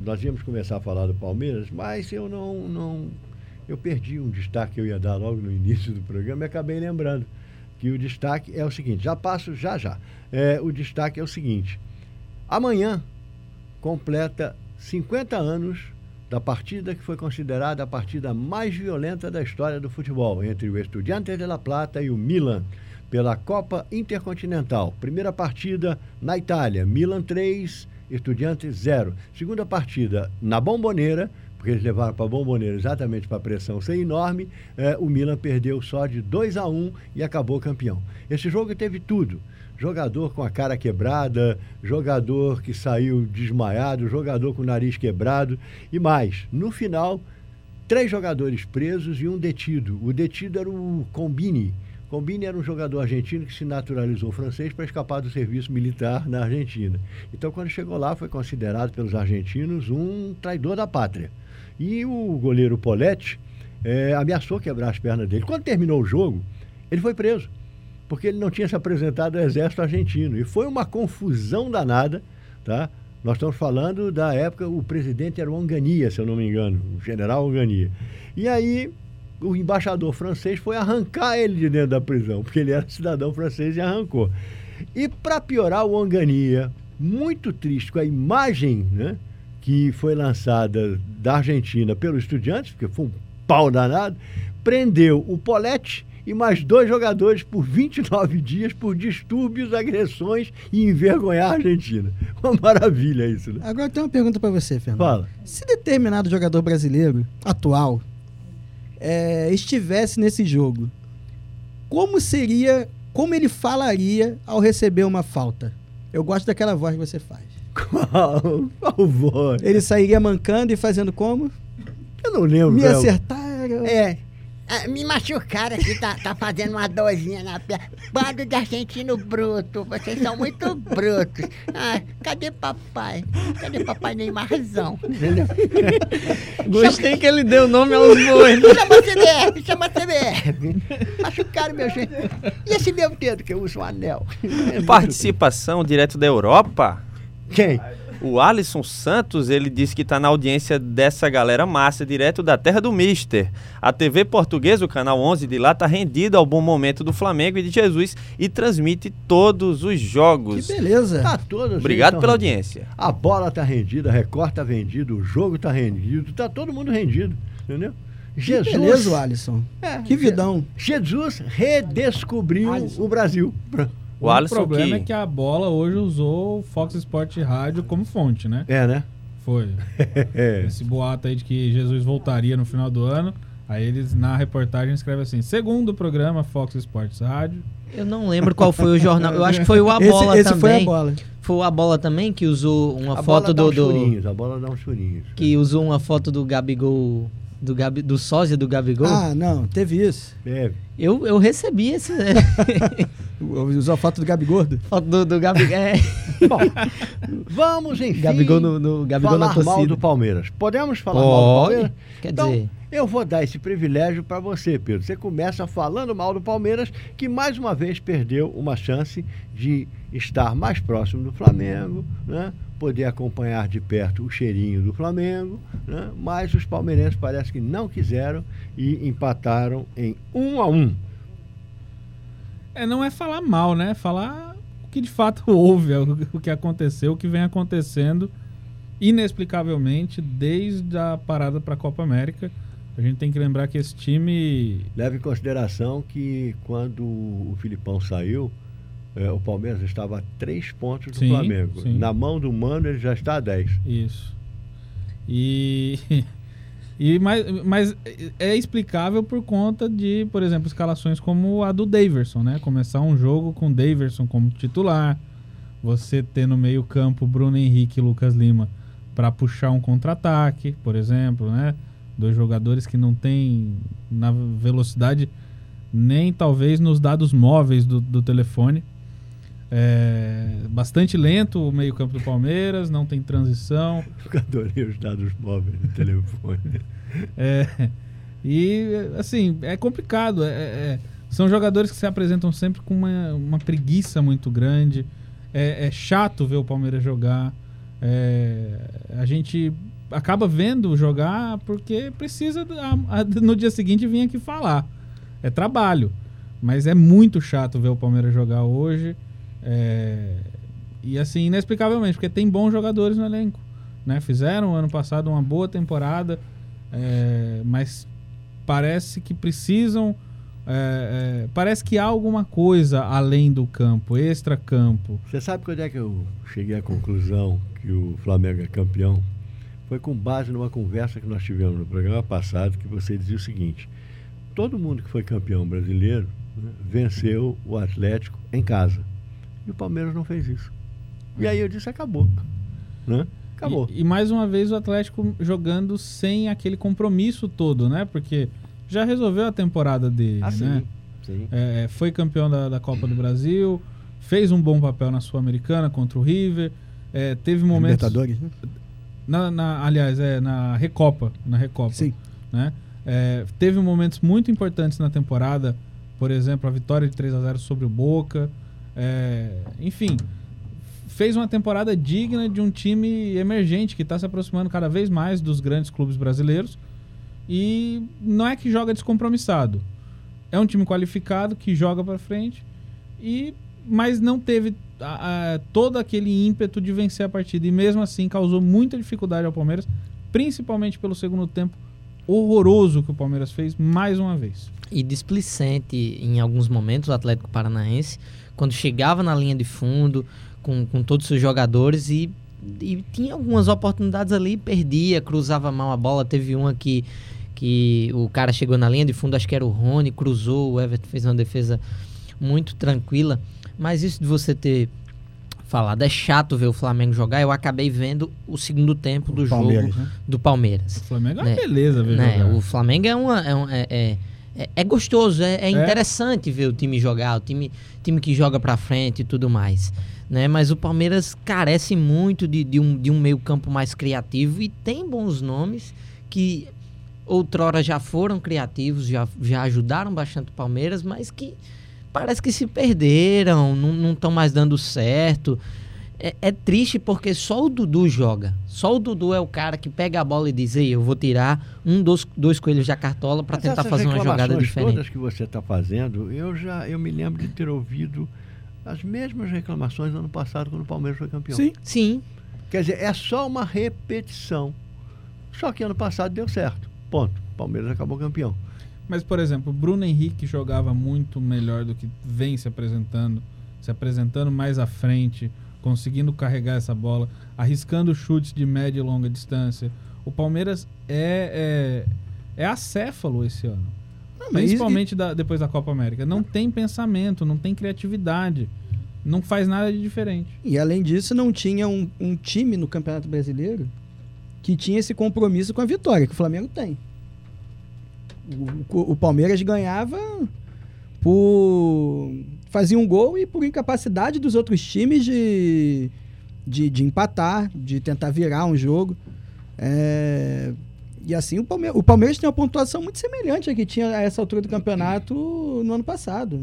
nós íamos começar a falar do Palmeiras, mas eu perdi um destaque que eu ia dar logo no início do programa e acabei lembrando. Que o destaque é o seguinte, já. O destaque é o seguinte, amanhã completa 50 anos da partida que foi considerada a partida mais violenta da história do futebol, entre o Estudiantes de La Plata e o Milan, pela Copa Intercontinental. Primeira partida na Itália, Milan 3, Estudiantes 0. Segunda partida na Bombonera, porque eles levaram para a Bomboneira exatamente para a pressão ser enorme, o Milan perdeu só de 2-1 e acabou campeão. Esse jogo teve tudo. Jogador com a cara quebrada, jogador que saiu desmaiado, jogador com o nariz quebrado e mais. No final, 3 jogadores presos e 1 detido. O detido era o Combini. Combini era um jogador argentino que se naturalizou francês para escapar do serviço militar na Argentina. Então, quando chegou lá, foi considerado pelos argentinos um traidor da pátria. E o goleiro Poletti ameaçou quebrar as pernas dele. Quando terminou o jogo, ele foi preso, porque ele não tinha se apresentado ao exército argentino. E foi uma confusão danada, tá? Nós estamos falando da época, o presidente era o Onganía, se eu não me engano, o general Onganía. E aí, o embaixador francês foi arrancar ele de dentro da prisão, porque ele era cidadão francês e arrancou. E para piorar, o Onganía, muito triste com a imagem, né, que foi lançada da Argentina pelos estudiantes, porque foi um pau danado, prendeu o Poletti e mais 2 jogadores por 29 dias por distúrbios, agressões e envergonhar a Argentina. Uma maravilha isso, né? Agora eu tenho uma pergunta para você, Fernando. Fala. Se determinado jogador brasileiro atual estivesse nesse jogo, como ele falaria ao receber uma falta? Eu gosto daquela voz que você faz. Qual voz? Ele sairia mancando e fazendo como? Eu não lembro. Me acertaram. Me machucaram aqui, tá fazendo uma dorzinha na perna. Bando de argentino bruto, vocês são muito brutos. Ah, cadê papai? Cadê papai Neymarzão? Gostei que ele deu nome aos bois. Chama a CBF, chama a CBF. Machucaram, meu gente. E esse meu dedo que eu uso, um anel? Participação direto da Europa? Quem? O Alisson Santos, ele disse que está na audiência dessa galera massa, direto da terra do Mister. A TV portuguesa, o Canal 11 de lá, está rendida ao bom momento do Flamengo e de Jesus e transmite todos os jogos. Que beleza. Tá todos. Obrigado pela audiência. A bola está rendida, a Record está vendida, o jogo está rendido, está todo mundo rendido, entendeu? Jesus, que beleza, o Alisson. Que vidão. Jesus redescobriu o Brasil. O Alisson problema é que a bola hoje usou o Fox Sport Rádio como fonte, né? Né? Foi. Esse boato aí de que Jesus voltaria no final do ano, aí eles na reportagem escrevem assim, segundo o programa Fox Sports Rádio. Eu não lembro qual foi o jornal, eu acho que foi o A Bola esse também. Foi A Bola. Foi A Bola também que usou uma foto do... A Bola dá um churinho. Que usou uma foto do Gabigol... do sósia do Gabigol? Ah, não, teve isso. Teve. Eu recebi esse. Usou a foto do Gabigordo? Foto do Gabigol. Bom, vamos enfim. Gabigol no Gabigol falar na torcida. Mal do Palmeiras. Podemos falar mal do Palmeiras? Quer então, dizer. Eu vou dar esse privilégio para você, Pedro. Você começa falando mal do Palmeiras, que mais uma vez perdeu uma chance de estar mais próximo do Flamengo, né? Poder acompanhar de perto o cheirinho do Flamengo, né? Mas os palmeirenses parece que não quiseram e empataram em 1-1. Não é falar mal, né? É falar o que de fato houve, o que aconteceu, o que vem acontecendo inexplicavelmente desde a parada para a Copa América. A gente tem que lembrar que esse time... Leva em consideração que quando o Filipão saiu, o Palmeiras estava a 3 pontos do Flamengo. Sim. Na mão do Mano ele já está a 10. Isso. Mas é explicável por conta de, por exemplo, escalações como a do Daverson, né? Começar um jogo com o Daverson como titular, você ter no meio campo Bruno Henrique e Lucas Lima para puxar um contra-ataque, por exemplo, né? 2 jogadores que não têm na velocidade nem talvez nos dados móveis do telefone. Bastante lento o meio-campo do Palmeiras, não tem transição. Eu adorei os dados móveis do telefone. E, assim, é complicado. São jogadores que se apresentam sempre com uma preguiça muito grande. É chato ver o Palmeiras jogar. A gente acaba vendo jogar porque precisa, no dia seguinte, vir aqui falar. É trabalho, mas é muito chato ver o Palmeiras jogar hoje. E assim, inexplicavelmente, porque tem bons jogadores no elenco, né? Fizeram ano passado uma boa temporada, mas parece que precisam, parece que há alguma coisa além do campo, extra-campo. Você sabe quando é que eu cheguei à conclusão que o Flamengo é campeão? foi com base numa conversa que nós tivemos no programa passado, que você dizia o seguinte: todo mundo que foi campeão brasileiro, né, venceu o Atlético em casa. E o Palmeiras não fez isso. E aí eu disse, acabou. Né? Acabou. E mais uma vez o Atlético jogando sem aquele compromisso todo, né? Porque já resolveu a temporada dele, ah, né? Sim. É, foi campeão da Copa do Brasil, fez um bom papel na Sul-Americana contra o River, teve momentos... Libertadores, né? Na Recopa. Na Recopa. Sim. Né? Teve momentos muito importantes na temporada, por exemplo, a vitória de 3-0 sobre o Boca. Enfim, fez uma temporada digna de um time emergente que está se aproximando cada vez mais dos grandes clubes brasileiros. E não é que joga descompromissado. É um time qualificado que joga para frente, mas não teve todo aquele ímpeto de vencer a partida. E mesmo assim causou muita dificuldade ao Palmeiras, principalmente pelo segundo tempo horroroso que o Palmeiras fez mais uma vez. E displicente em alguns momentos o Atlético Paranaense, quando chegava na linha de fundo com todos os seus jogadores e tinha algumas oportunidades ali, perdia, cruzava mal a bola. Teve uma que o cara chegou na linha de fundo, acho que era o Rony, cruzou, o Everton fez uma defesa muito tranquila. Mas isso de você ter falado, é chato ver o Flamengo jogar. Eu acabei vendo o segundo tempo do jogo, né? Do Palmeiras. O Flamengo é uma beleza ver, né? O Flamengo é gostoso, interessante ver o time jogar, o time que joga pra frente e tudo mais, né? Mas o Palmeiras carece muito de um meio campo mais criativo, e tem bons nomes que outrora já foram criativos, já ajudaram bastante o Palmeiras, mas que parece que se perderam, não estão mais dando certo. É triste porque só o Dudu joga. Só o Dudu é o cara que pega a bola e diz: ei, eu vou tirar um dos dois coelhos da cartola para tentar fazer uma jogada diferente. Todas que você está fazendo, eu me lembro de ter ouvido as mesmas reclamações no ano passado, quando o Palmeiras foi campeão. Sim, sim. Quer dizer, é só uma repetição. Só que ano passado deu certo. Ponto. O Palmeiras acabou campeão. Mas, por exemplo, o Bruno Henrique jogava muito melhor do que vem se apresentando mais à frente, conseguindo carregar essa bola, arriscando chutes de média e longa distância. O Palmeiras é acéfalo esse ano. Não, principalmente depois da Copa América. Não tem pensamento, não tem criatividade, não faz nada de diferente. E, além disso, não tinha um time no Campeonato Brasileiro que tinha esse compromisso com a vitória, que o Flamengo tem. O Palmeiras ganhava por... fazia um gol e por incapacidade dos outros times de empatar, de tentar virar um jogo. E assim, o Palmeiras tem uma pontuação muito semelhante à que tinha a essa altura do campeonato no ano passado.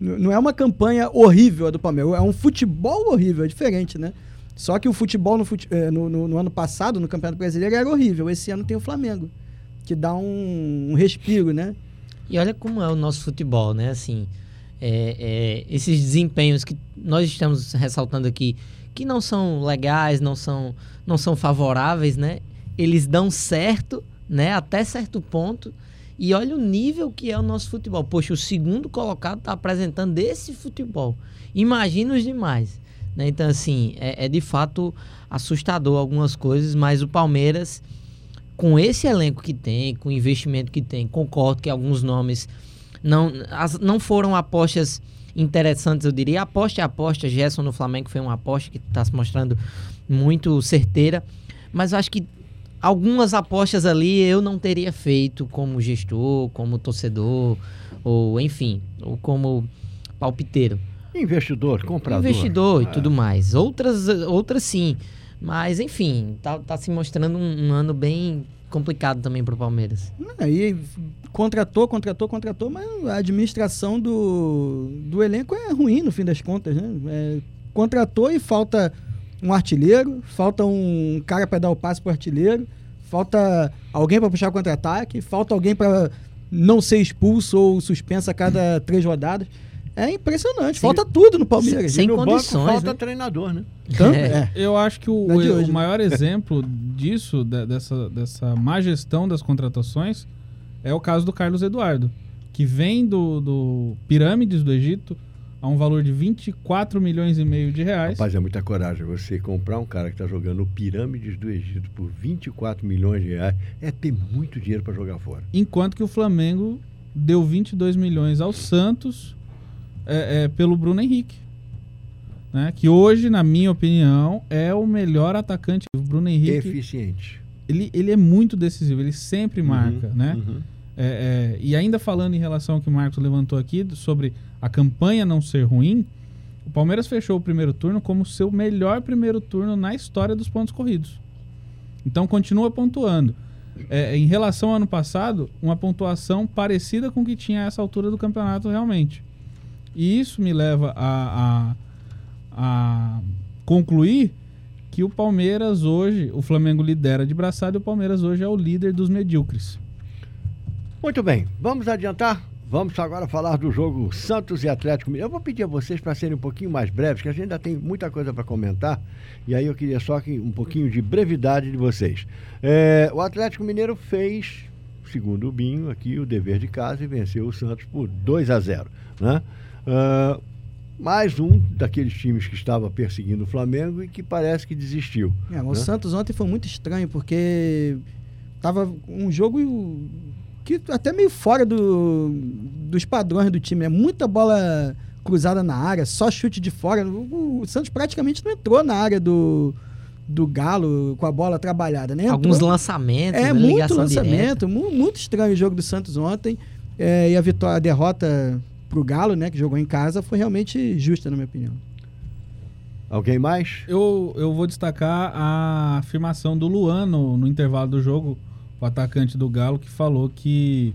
Não é uma campanha horrível a do Palmeiras, é um futebol horrível, é diferente, né? Só que o futebol no ano passado, no Campeonato Brasileiro, era horrível. Esse ano tem o Flamengo, que dá um respiro, né? E olha como é o nosso futebol, né? Assim, esses desempenhos que nós estamos ressaltando aqui, que não são legais, não são favoráveis, né? Eles dão certo, né? Até certo ponto. E olha o nível que é o nosso futebol. Poxa, o segundo colocado está apresentando esse futebol. Imagina os demais, né? Então, assim, é de fato assustador algumas coisas, mas o Palmeiras... com esse elenco que tem, com o investimento que tem, concordo que alguns nomes não foram apostas interessantes, eu diria. Aposta é aposta. Gerson no Flamengo foi uma aposta que está se mostrando muito certeira, mas acho que algumas apostas ali eu não teria feito como gestor, como torcedor, ou enfim, ou como palpiteiro. Investidor, comprador. Investidor e tudo mais. Outras sim. Mas, enfim, tá se mostrando um ano bem complicado também para o Palmeiras. E contratou, mas a administração do elenco é ruim, no fim das contas, né? Contratou e falta um artilheiro, falta um cara para dar o passe para o artilheiro, falta alguém para puxar o contra-ataque, falta alguém para não ser expulso ou suspenso a cada 3 rodadas. É impressionante, falta tudo no Palmeiras. Sem condições, banco, falta, né? Treinador, né? Então, eu acho que o maior exemplo disso, dessa má gestão das contratações, é o caso do Carlos Eduardo, que vem do Pirâmides do Egito, a um valor de 24 milhões e meio de reais. Rapaz, é muita coragem. Você comprar um cara que está jogando o Pirâmides do Egito por 24 milhões de reais é ter muito dinheiro para jogar fora. Enquanto que o Flamengo deu 22 milhões ao Santos pelo Bruno Henrique, né? Que hoje, na minha opinião, é o melhor atacante. O Bruno Henrique... eficiente. Ele é muito decisivo, ele sempre marca, né? E ainda falando em relação ao que o Marcos levantou aqui sobre a campanha não ser ruim, o Palmeiras fechou o primeiro turno como seu melhor primeiro turno na história dos pontos corridos. Então continua pontuando. Em relação ao ano passado, uma pontuação parecida com o que tinha a essa altura do campeonato realmente. E isso me leva a concluir que o Palmeiras hoje, o Flamengo lidera de braçada e o Palmeiras hoje é o líder dos medíocres. Muito bem, vamos adiantar? Vamos agora falar do jogo Santos e Atlético Mineiro. Eu vou pedir a vocês para serem um pouquinho mais breves, que a gente ainda tem muita coisa para comentar, e aí eu queria só que um pouquinho de brevidade de vocês. O Atlético Mineiro fez, segundo o Binho aqui, o dever de casa e venceu o Santos por 2-0, né? Mais um daqueles times que estava perseguindo o Flamengo e que parece que desistiu. O Santos ontem foi muito estranho, porque estava um jogo... que até meio fora dos padrões do time. É muita bola cruzada na área, só chute de fora. O Santos praticamente não entrou na área do Galo com a bola trabalhada, né? Alguns lançamentos, né? Muito lançamento, muito estranho o jogo do Santos ontem. E a derrota pro Galo, né, que jogou em casa, foi realmente justa, na minha opinião. Alguém mais? Eu vou destacar a afirmação do Luan no intervalo do jogo, o atacante do Galo, que falou que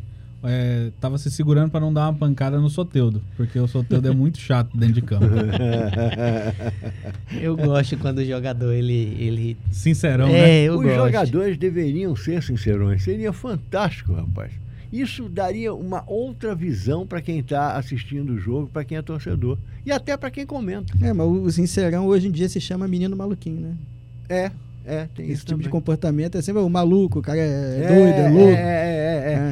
estava se segurando para não dar uma pancada no Soteldo, porque o Soteldo é muito chato dentro de campo. Eu gosto quando o jogador, ele... sincerão, né? Os jogadores deveriam ser sincerões. Seria fantástico, rapaz. Isso daria uma outra visão para quem está assistindo o jogo, para quem é torcedor e até para quem comenta. Mas o sincerão hoje em dia se chama menino maluquinho, né? Tem esse tipo também de comportamento. É sempre o maluco, o cara é doido, é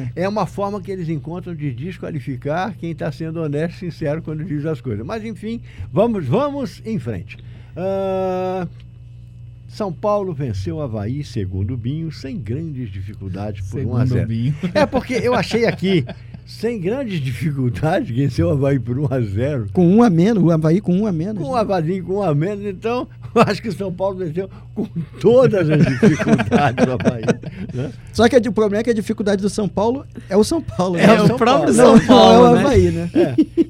louco. É uma forma que eles encontram de desqualificar quem está sendo honesto e sincero quando diz as coisas. Mas, enfim, vamos em frente. São Paulo venceu o Avaí, segundo o Binho, sem grandes dificuldades por 1-0. Porque eu achei aqui, sem grandes dificuldades, venceu o Avaí por 1-0. Com 1 a menos, o Avaí com 1 a menos. Com o Avaí com 1 a menos, então, eu acho que o São Paulo venceu com todas as dificuldades do Avaí. Né? Só que o problema é que a dificuldade do São Paulo é o São Paulo. Né? É o próprio São Paulo, não é o Avaí, né?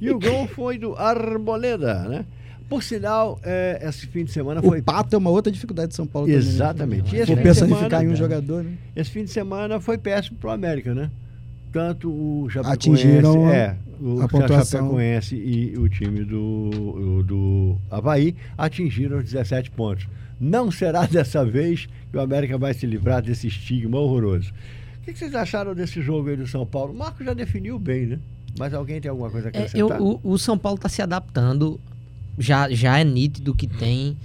E o gol foi do Arboleda, né? Por sinal, esse fim de semana foi... O Pato é uma outra dificuldade de São Paulo também. Exatamente. Né? Vou personificar em um jogador, né? Esse fim de semana foi péssimo para o América, né? Tanto o Chapecoense... Atingiram a pontuação. O Chapecoense e o time do Avaí atingiram 17 pontos. Não será dessa vez que o América vai se livrar desse estigma horroroso. O que vocês acharam desse jogo aí do São Paulo? O Marco já definiu bem, né? Mas alguém tem alguma coisa a acrescentar? O São Paulo está se adaptando... Já é nítido que tem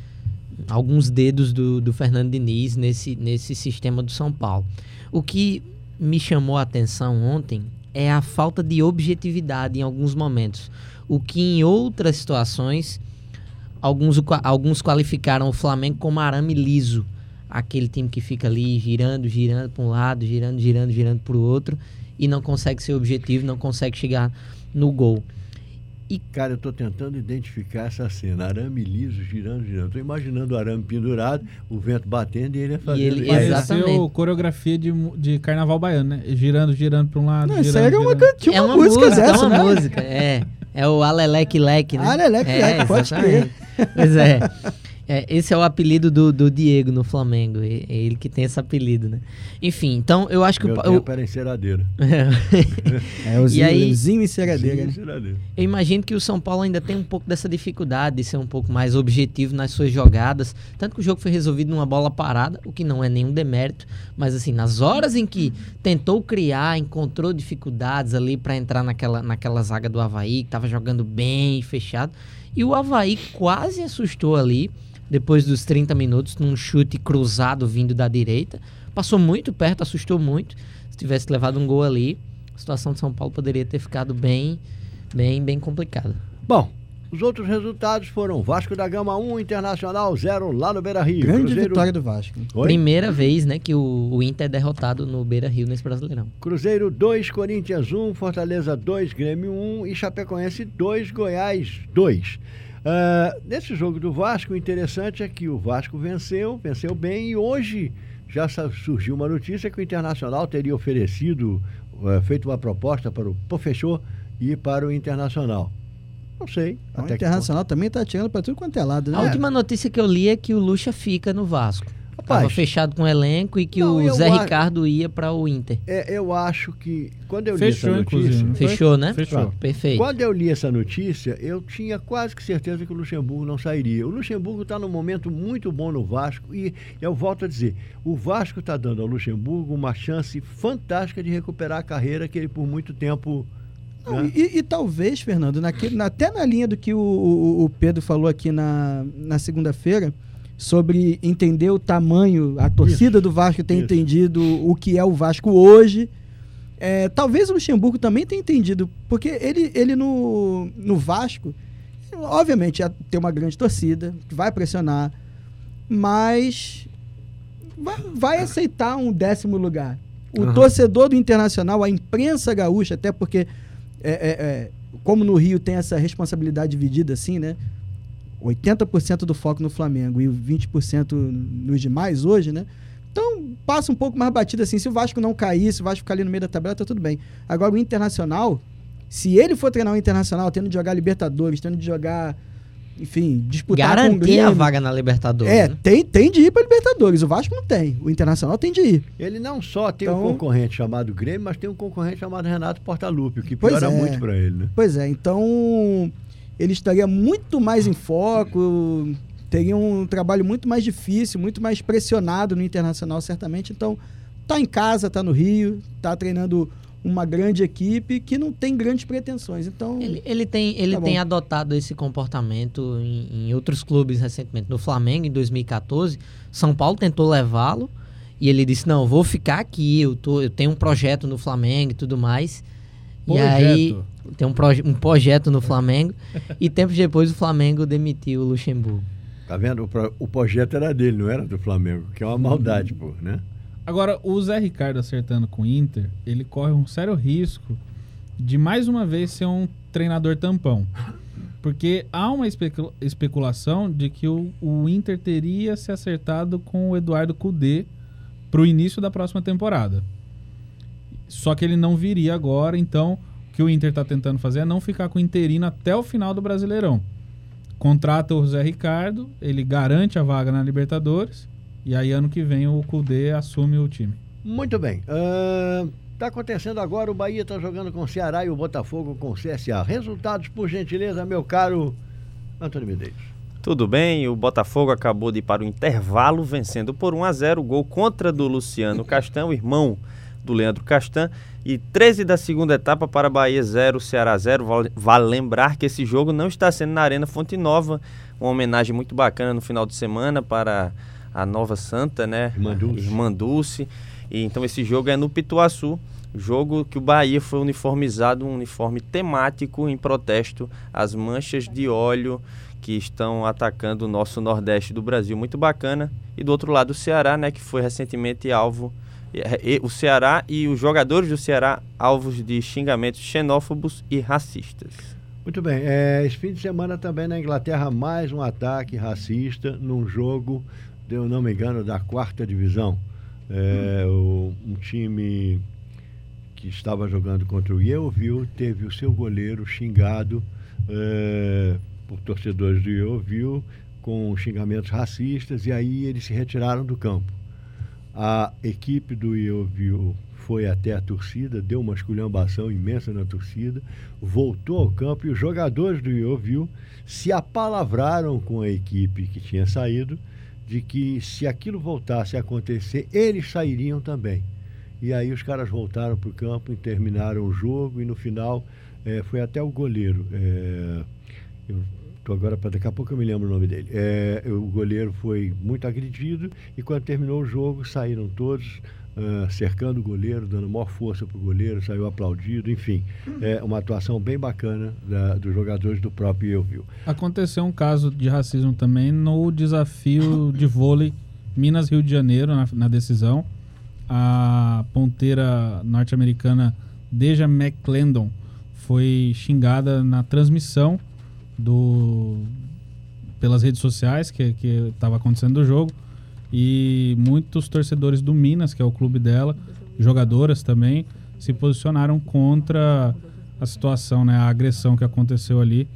alguns dedos do Fernando Diniz nesse sistema do São Paulo. O que me chamou a atenção ontem é a falta de objetividade em alguns momentos. O que em outras situações, alguns qualificaram o Flamengo como arame liso. Aquele time que fica ali girando, girando para um lado, girando, girando, girando para o outro e não consegue ser objetivo, não consegue chegar no gol. Cara, eu tô tentando identificar essa cena. Arame liso, girando. Tô imaginando o arame pendurado, o vento batendo e ele fazendo isso. Exatamente. Coreografia de carnaval baiano, né? Girando pra um lado. Não, isso aí é uma cantinha, uma música dessa, né? É uma música, é o Aleleque-Leque, né? Aleleque-Leque, pode crer. Pois é. Esse é o apelido do Diego no Flamengo. É ele que tem esse apelido, né? Enfim, então eu acho que... Pera, enceradeira. Zinho e enceradeira. Eu imagino que o São Paulo ainda tem um pouco dessa dificuldade de ser um pouco mais objetivo nas suas jogadas. Tanto que o jogo foi resolvido numa bola parada, o que não é nenhum demérito. Mas assim, nas horas em que tentou criar, encontrou dificuldades ali para entrar naquela zaga do Avaí, que estava jogando bem, fechado. E o Avaí quase assustou ali, depois dos 30 minutos, num chute cruzado vindo da direita. Passou muito perto, assustou muito. Se tivesse levado um gol ali, a situação de São Paulo poderia ter ficado bem complicada. Bom, Os outros resultados foram Vasco da Gama 1, Internacional 0 lá no Beira-Rio. Grande Cruzeiro... vitória do Vasco. Oi? Primeira vez, né, que o Inter é derrotado no Beira-Rio nesse Brasileirão. Cruzeiro 2, Corinthians 1, Fortaleza 2, Grêmio 1 e Chapecoense 2, Goiás 2. Nesse jogo do Vasco, o interessante é que o Vasco venceu bem, e hoje já surgiu uma notícia que o Internacional teria oferecido, feito uma proposta para o Pofechô e para o Internacional. Não sei. Então, o Internacional também está atirando para tudo quanto é lado, né? A última notícia que eu li é que o Lucha fica no Vasco. Estava fechado com o elenco e que o Zé Ricardo ia para o Inter. Eu acho que... quando eu li essa notícia... Fechou, né? Fechou. Perfeito. Quando eu li essa notícia, eu tinha quase que certeza que o Luxemburgo não sairia. O Luxemburgo está num momento muito bom no Vasco e eu volto a dizer, o Vasco está dando ao Luxemburgo uma chance fantástica de recuperar a carreira que ele por muito tempo... Não, e talvez, Fernando, até na linha do que o Pedro falou aqui na segunda-feira, sobre entender o tamanho, a torcida do Vasco ter entendido o que é o Vasco hoje. Talvez o Luxemburgo também tenha entendido, porque ele no Vasco, obviamente, tem uma grande torcida, que vai pressionar, mas vai aceitar um 10º lugar. O torcedor do Internacional, a imprensa gaúcha, até porque... como no Rio tem essa responsabilidade dividida assim, né? 80% do foco no Flamengo e 20% nos demais hoje, né? Então, passa um pouco mais batido assim. Se o Vasco não cair, se o Vasco ficar ali no meio da tabela, tá tudo bem. Agora, o Internacional, se ele for treinar o Internacional, tendo de jogar Libertadores, tendo de jogar, enfim, disputar com o Grêmio... Garantir a vaga na Libertadores. Né? Tem de ir para Libertadores. O Vasco não tem. O Internacional tem de ir. Ele não só tem um concorrente chamado Grêmio, mas tem um concorrente chamado Renato Portaluppi, que piora muito para ele, né? Pois é. Então, ele estaria muito mais em foco, teria um trabalho muito mais difícil, muito mais pressionado no Internacional, certamente. Então, tá em casa, tá no Rio, tá treinando... uma grande equipe que não tem grandes pretensões. Então, ele tem adotado esse comportamento em outros clubes recentemente. No Flamengo, em 2014, São Paulo tentou levá-lo e ele disse, não, vou ficar aqui, eu tenho um projeto no Flamengo e tudo mais. Projeto. E aí, tem um projeto no Flamengo e tempos depois o Flamengo demitiu o Luxemburgo. Tá vendo? O projeto era dele, não era do Flamengo, que é uma maldade, pô, né? Agora, o Zé Ricardo acertando com o Inter, ele corre um sério risco de mais uma vez ser um treinador tampão. Porque há uma especulação de que o Inter teria se acertado com o Eduardo Cudê para o início da próxima temporada. Só que ele não viria agora, então o que o Inter está tentando fazer é não ficar com o interino até o final do Brasileirão. Contrata o Zé Ricardo, ele garante a vaga na Libertadores... E aí, ano que vem, o Cudê assume o time. Muito bem. Tá acontecendo agora, o Bahia tá jogando com o Ceará e o Botafogo com o CSA. Resultados, por gentileza, meu caro Antônio Medeiros. Tudo bem, o Botafogo acabou de ir para o intervalo, vencendo por 1-0, gol contra do Luciano Castan, o irmão do Leandro Castan. E 13 da segunda etapa para Bahia 0, Ceará 0. Vale lembrar que esse jogo não está sendo na Arena Fonte Nova. Uma homenagem muito bacana no final de semana para... a nova santa, né? Irmã Dulce. E então esse jogo é no Pituaçu, jogo que o Bahia foi uniformizado, um uniforme temático em protesto às manchas de óleo que estão atacando o nosso Nordeste do Brasil. Muito bacana. E do outro lado o Ceará, né? Que foi recentemente alvo, o Ceará e os jogadores do Ceará alvos de xingamentos xenófobos e racistas. Muito bem, esse fim de semana também na Inglaterra mais um ataque racista num jogo... se eu não me engano, da 4ª divisão. Um time que estava jogando contra o Yeovil teve o seu goleiro xingado por torcedores do Yeovil com xingamentos racistas, e aí eles se retiraram do campo. A equipe do Yeovil foi até a torcida, deu uma esculhambação imensa na torcida, voltou ao campo e os jogadores do Yeovil se apalavraram com a equipe que tinha saído, de que se aquilo voltasse a acontecer, eles sairiam também. E aí os caras voltaram para o campo e terminaram o jogo, e no final foi até o goleiro. Eu agora para daqui a pouco eu me lembro o nome dele. O goleiro foi muito agredido e quando terminou o jogo saíram todos cercando o goleiro, dando maior força para o goleiro, saiu aplaudido, enfim. É uma atuação bem bacana dos jogadores do próprio Yeovil. Aconteceu um caso de racismo também no desafio de vôlei Minas-Rio de Janeiro, na decisão. A ponteira norte-americana Deja McClendon foi xingada na transmissão pelas redes sociais que estava acontecendo do jogo, e muitos torcedores do Minas, que é o clube dela, jogadoras também, se posicionaram contra a situação, né, a agressão que aconteceu ali.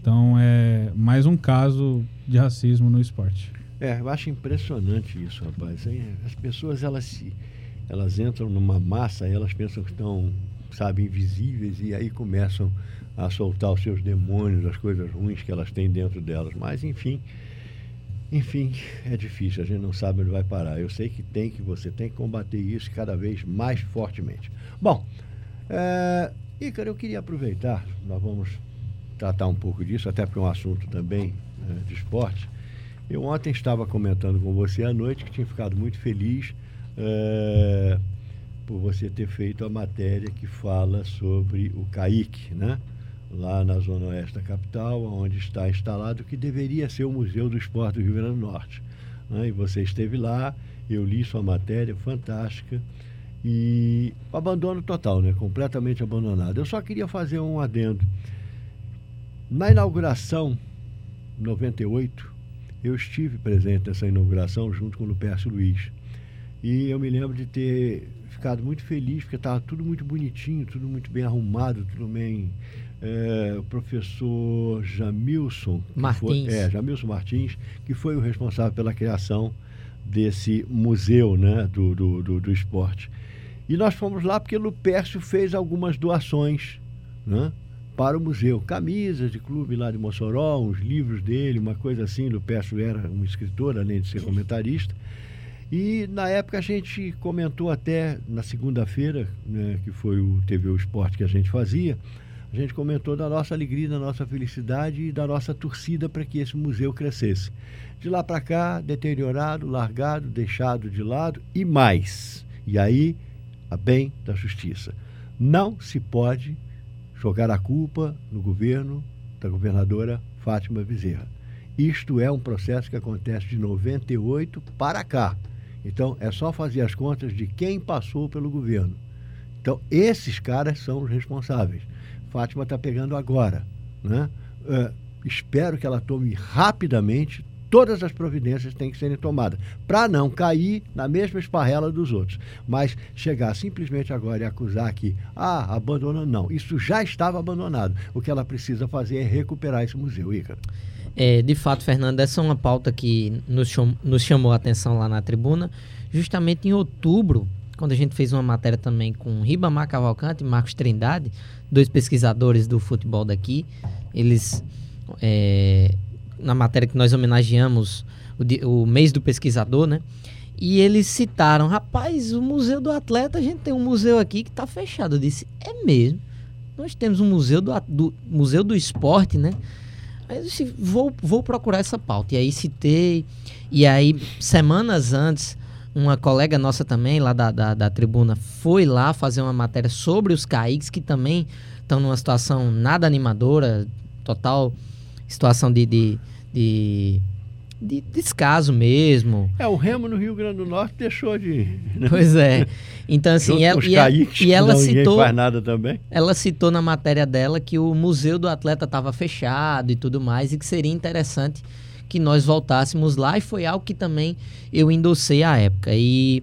Então é mais um caso de racismo no esporte. Eu acho impressionante isso, rapaz, hein? As pessoas elas entram numa massa, elas pensam que estão, sabe, invisíveis, e aí começam a soltar os seus demônios, as coisas ruins que elas têm dentro delas. Mas, enfim, é difícil, a gente não sabe onde vai parar. Eu sei que você tem que combater isso cada vez mais fortemente. Bom, Ícaro, eu queria aproveitar, nós vamos tratar um pouco disso, até porque é um assunto também de esporte. Eu ontem estava comentando com você à noite que tinha ficado muito feliz por você ter feito a matéria que fala sobre o Caique, né? Lá na zona oeste da capital, onde está instalado o que deveria ser o Museu do Esporte do Rio Grande do Norte, né? E você esteve lá, eu li sua matéria, fantástica, e abandono total, né? Completamente abandonado. Eu só queria fazer um adendo. Na inauguração, em 98, eu estive presente nessa inauguração junto com o Lupercio Luiz, e eu me lembro de ter ficado muito feliz, porque estava tudo muito bonitinho, tudo muito bem arrumado, tudo bem... o professor Jamilson Martins, que foi o responsável pela criação desse museu, né, do esporte. E nós fomos lá porque Lupercio fez algumas doações, né, para o museu. Camisas de clube lá de Mossoró, uns livros dele, uma coisa assim. Lupercio era um escritor, além de ser comentarista. E na época a gente comentou até na segunda-feira, né, que foi o TV O Esporte que a gente fazia. A gente comentou da nossa alegria, da nossa felicidade e da nossa torcida para que esse museu crescesse. De lá para cá, deteriorado, largado, deixado de lado e mais. E aí, a bem da justiça. Não se pode jogar a culpa no governo da governadora Fátima Bezerra. Isto é um processo que acontece de 98 para cá. Então, é só fazer as contas de quem passou pelo governo. Então, esses caras são os responsáveis. Fátima está pegando agora, né? Espero que ela tome rapidamente todas as providências que têm que serem tomadas, para não cair na mesma esparrela dos outros. Mas chegar simplesmente agora e acusar que, abandonando, não. Isso já estava abandonado. O que ela precisa fazer é recuperar esse museu, Ícaro. De fato, Fernando, essa é uma pauta que nos chamou a atenção lá na tribuna. Justamente em outubro, quando a gente fez uma matéria também com Ribamar Cavalcante e Marcos Trindade, dois pesquisadores do futebol daqui, eles, na matéria que nós homenageamos o mês do pesquisador, né? E eles citaram, rapaz, o Museu do Atleta, a gente tem um museu aqui que está fechado. Eu disse, é mesmo? Nós temos um museu do Museu do Esporte, né? Aí eu disse, vou procurar essa pauta. E aí citei, e aí semanas antes... Uma colega nossa também, lá da tribuna, foi lá fazer uma matéria sobre os Caiques, que também estão numa situação nada animadora, total situação de descaso mesmo. O Remo no Rio Grande do Norte deixou de... Pois é. Então, assim, ela citou... Faz nada também. Ela citou na matéria dela que o Museu do Atleta estava fechado e tudo mais, e que seria interessante... que nós voltássemos lá, e foi algo que também eu endossei à época. E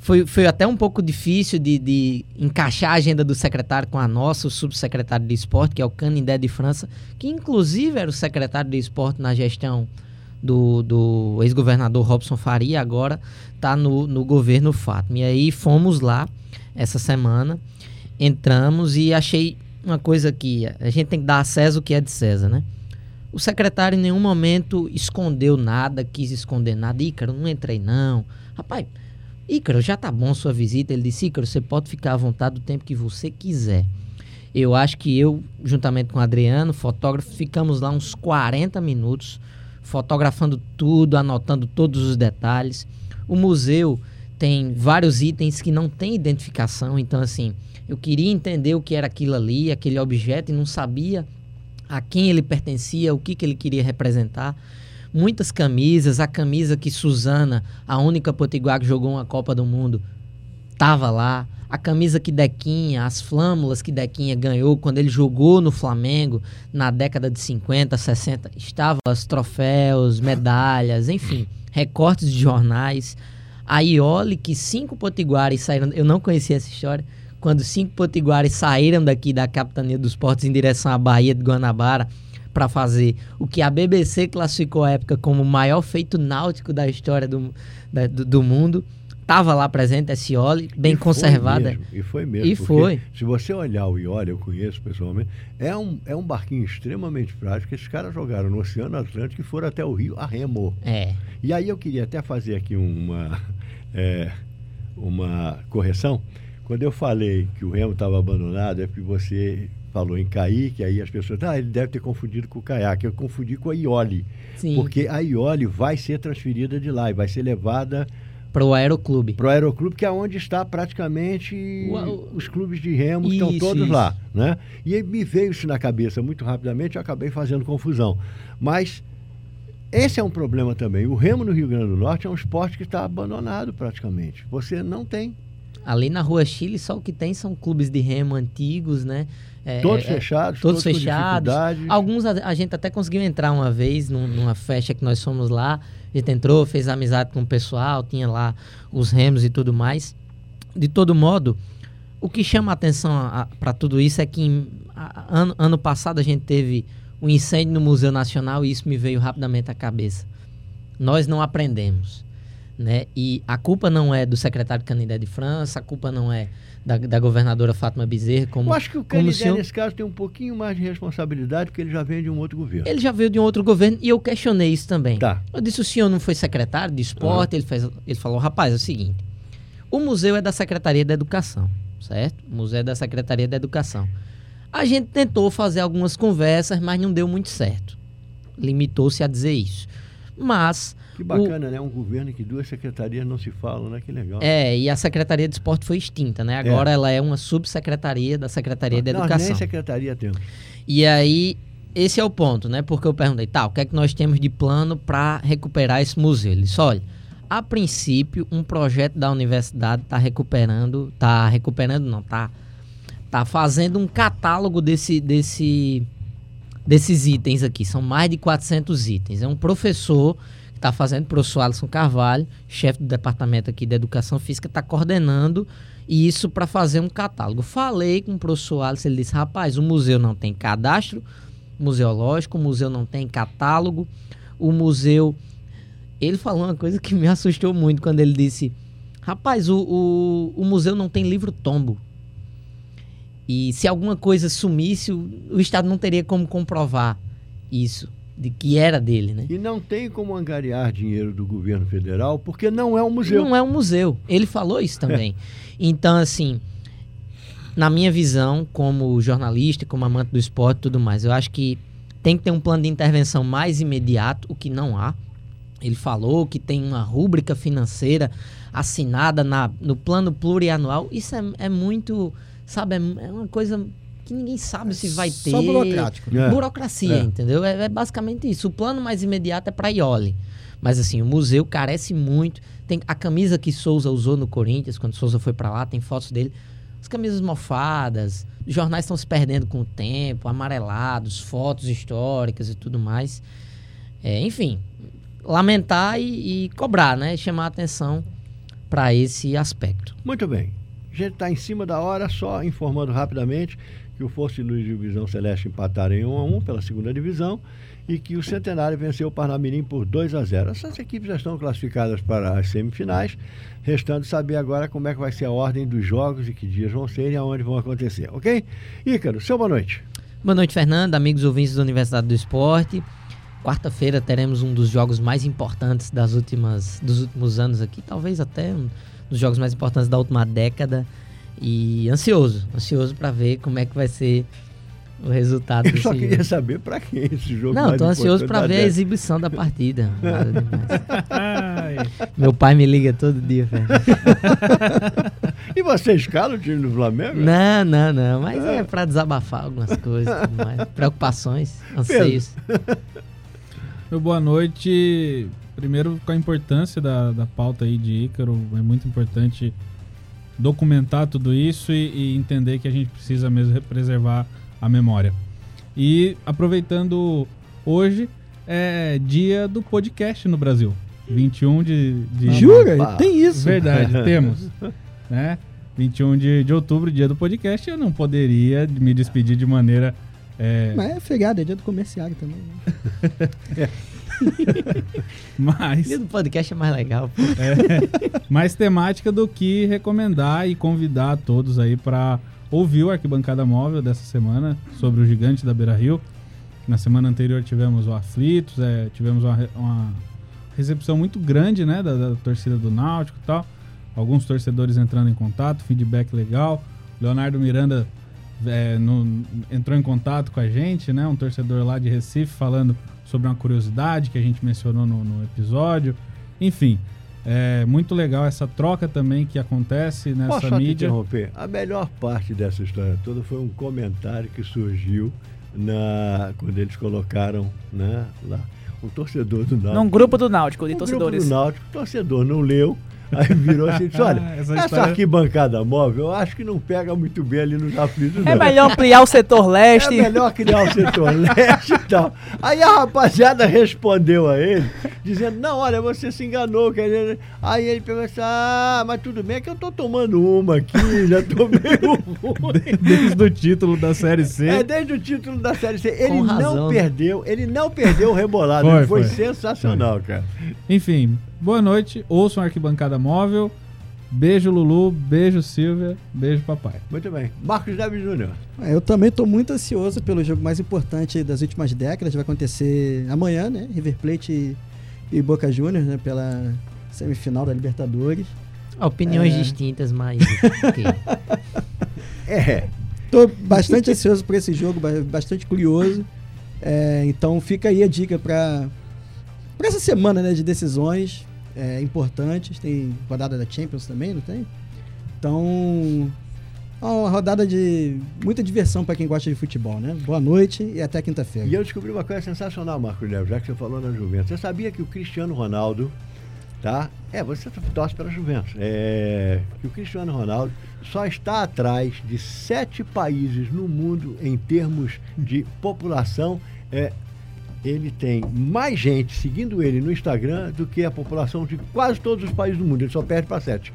foi até um pouco difícil de encaixar a agenda do secretário com a nossa, o subsecretário de esporte, que é o Canindé de França, que inclusive era o secretário de esporte na gestão do ex-governador Robson Faria, agora está no governo Fátima. E aí fomos lá essa semana, entramos, e achei uma coisa que a gente tem que dar a César o que é de César, né? O secretário em nenhum momento escondeu nada, quis esconder nada. Ícaro, não entrei não. Rapaz, Ícaro, já tá bom sua visita. Ele disse, Ícaro, você pode ficar à vontade do tempo que você quiser. Eu acho que eu, juntamente com o Adriano, fotógrafo, ficamos lá uns 40 minutos fotografando tudo, anotando todos os detalhes. O museu tem vários itens que não tem identificação, então assim, eu queria entender o que era aquilo ali, aquele objeto, e não sabia a quem ele pertencia, o que ele queria representar. Muitas camisas, a camisa que Suzana, a única potiguar que jogou uma Copa do Mundo, estava lá. A camisa que Dequinha, as flâmulas que Dequinha ganhou quando ele jogou no Flamengo na década de 50, 60, estavam os troféus, medalhas, enfim, recortes de jornais. A Iole, que 5 potiguares saíram, eu não conhecia essa história, quando 5 potiguares saíram daqui da capitania dos portos em direção à Baía de Guanabara para fazer o que a BBC classificou à época como o maior feito náutico da história do mundo. Estava lá presente essa Iole, bem conservada. E foi mesmo. Se você olhar o Iole, eu conheço pessoalmente, é um barquinho extremamente prático. Esses caras jogaram no Oceano Atlântico e foram até o Rio a remo. É. E aí eu queria até fazer aqui uma correção. Quando eu falei que o remo estava abandonado, é porque você falou em Caíque, aí as pessoas... Ah, ele deve ter confundido com o caiaque. Eu confundi com a Iole. Sim. Porque a Iole vai ser transferida de lá e vai ser levada... Pro Aeroclube, que é onde está praticamente os clubes de remo, estão todos lá, né? E aí me veio isso na cabeça muito rapidamente, eu acabei fazendo confusão. Mas esse é um problema também. O remo no Rio Grande do Norte é um esporte que está abandonado praticamente. Você não tem. Ali na Rua Chile, só o que tem são clubes de remo antigos, né? Todos fechados. Alguns a gente até conseguiu entrar uma vez numa festa que nós fomos lá. A gente entrou, fez amizade com o pessoal, tinha lá os remos e tudo mais. De todo modo, o que chama a atenção para tudo isso é que ano passado a gente teve um incêndio no Museu Nacional e isso me veio rapidamente à cabeça. Nós não aprendemos, né? E a culpa não é do secretário Canindé de França, a culpa não é da governadora Fátima Bezerra. Eu acho que o Canindé, nesse caso, tem um pouquinho mais de responsabilidade, porque ele já veio de um outro governo. Ele já veio de um outro governo e eu questionei isso também. Tá. Eu disse, o senhor não foi secretário de esporte? Uhum. Ele falou, rapaz, é o seguinte, o museu é da Secretaria da Educação, certo? O museu é da Secretaria da Educação. A gente tentou fazer algumas conversas, mas não deu muito certo. Limitou-se a dizer isso. Mas... Que bacana, né? Um governo que 2 secretarias não se falam, né? Que legal. É, e a Secretaria de Esporte foi extinta, né? Agora ela é uma subsecretaria da Secretaria da Educação. Nós nem secretaria temos. E aí, esse é o ponto, né? Porque eu perguntei, tá, o que é que nós temos de plano para recuperar esse museu? Ele disse, olha, a princípio, um projeto da universidade tá fazendo um catálogo desses itens aqui. São mais de 400 itens. É um professor Alisson Carvalho, chefe do departamento aqui da Educação Física, está coordenando isso para fazer um catálogo. Falei com o professor Alisson, ele disse, rapaz, o museu não tem cadastro museológico, o museu não tem catálogo, o museu... Ele falou uma coisa que me assustou muito quando ele disse, rapaz, o museu não tem livro tombo. E se alguma coisa sumisse, o Estado não teria como comprovar isso. De que era dele, né? E não tem como angariar dinheiro do governo federal, porque não é um museu. Não é um museu. Ele falou isso também. Então, assim, na minha visão, como jornalista, como amante do esporte e tudo mais, eu acho que tem que ter um plano de intervenção mais imediato, o que não há. Ele falou que tem uma rúbrica financeira assinada no plano plurianual. Isso é muito, sabe, é uma coisa... que ninguém sabe se vai ter. Só burocrático. Né? Burocracia, entendeu? É basicamente isso. O plano mais imediato é para a Iole. Mas, assim, o museu carece muito. Tem a camisa que Souza usou no Corinthians, quando Souza foi para lá, tem fotos dele. As camisas mofadas, os jornais estão se perdendo com o tempo, amarelados, fotos históricas e tudo mais. Enfim, lamentar e cobrar, né? Chamar a atenção para esse aspecto. Muito bem. A gente está em cima da hora, só informando rapidamente que o Força e Luz e Divisão Celeste empataram em 1-1 pela segunda divisão e que o Centenário venceu o Parnamirim por 2-0. Essas equipes já estão classificadas para as semifinais, restando saber agora como é que vai ser a ordem dos jogos e que dias vão ser e aonde vão acontecer, ok? Ícaro, seu boa noite. Boa noite, Fernando, amigos ouvintes da Universidade do Esporte. Quarta-feira teremos um dos jogos mais importantes dos últimos anos aqui, talvez até... dos jogos mais importantes da última década, E ansioso para ver como é que vai ser o resultado desse jogo. Eu só queria saber para quem esse jogo. Não, estou ansioso para ver a exibição da partida. Meu pai me liga todo dia, velho. E você escala o time do Flamengo? Não. Mas é para desabafar algumas coisas, tudo mais. Preocupações, anseios. Meu boa noite. Primeiro, com a importância da pauta aí de Ícaro, é muito importante documentar tudo isso e entender que a gente precisa mesmo preservar a memória. E aproveitando, hoje é dia do podcast no Brasil. 21 de... Jura? Opa. Tem isso? Verdade, temos. Né? 21 de outubro, dia do podcast, eu não poderia me despedir de maneira... Mas é feriado, é dia do comerciário também. Né? Mas, o dia do podcast é mais legal. Mais temática do que recomendar e convidar todos aí para ouvir o Arquibancada Móvel dessa semana sobre o gigante da Beira-Rio. Na semana anterior tivemos o Aflitos, tivemos uma recepção muito grande, né, da torcida do Náutico e tal. Alguns torcedores entrando em contato, feedback legal. Leonardo Miranda entrou em contato com a gente, né, um torcedor lá de Recife falando sobre uma curiosidade que a gente mencionou no episódio. Enfim, é muito legal essa troca também que acontece nessa mídia. Posso interromper? A melhor parte dessa história toda foi um comentário que surgiu quando eles colocaram, né, lá o torcedor do Náutico. Num grupo do Náutico, de torcedores. Grupo do Náutico, o torcedor não leu. Aí virou assim, olha, essa arquibancada móvel, eu acho que não pega muito bem ali nos aflitos, não. É melhor ampliar o setor leste. É melhor criar o setor leste e tal. Aí a rapaziada respondeu a ele, dizendo, não, olha, você se enganou. Aí ele pegou assim, mas tudo bem, é que eu tô tomando uma aqui, já tomei uma. Desde o título da Série C. Desde o título da Série C. Ele não perdeu, o rebolado. Foi sensacional, cara. Enfim, boa noite, ouçam a Arquibancada Móvel. Beijo, Lulu, beijo, Silvia, beijo, papai. Muito bem. Marcos Neves Jr. Eu também estou muito ansioso pelo jogo mais importante das últimas décadas. Vai acontecer amanhã, né? River Plate e Boca Juniors, né? Pela semifinal da Libertadores. Opiniões distintas, mas... Estou bastante ansioso por esse jogo, bastante curioso. Então fica aí a dica para essa semana, né, de decisões importantes. Tem rodada da Champions também, não tem? Então, uma rodada de muita diversão para quem gosta de futebol, né? Boa noite e até quinta-feira. E eu descobri uma coisa sensacional, Marcos Neves, já que você falou na Juventus. Você sabia que o Cristiano Ronaldo, tá? Você torce pela Juventus. Que o Cristiano Ronaldo só está atrás de 7 países no mundo em termos de população. Ele tem mais gente seguindo ele no Instagram do que a população de quase todos os países do mundo. Ele só perde para 7.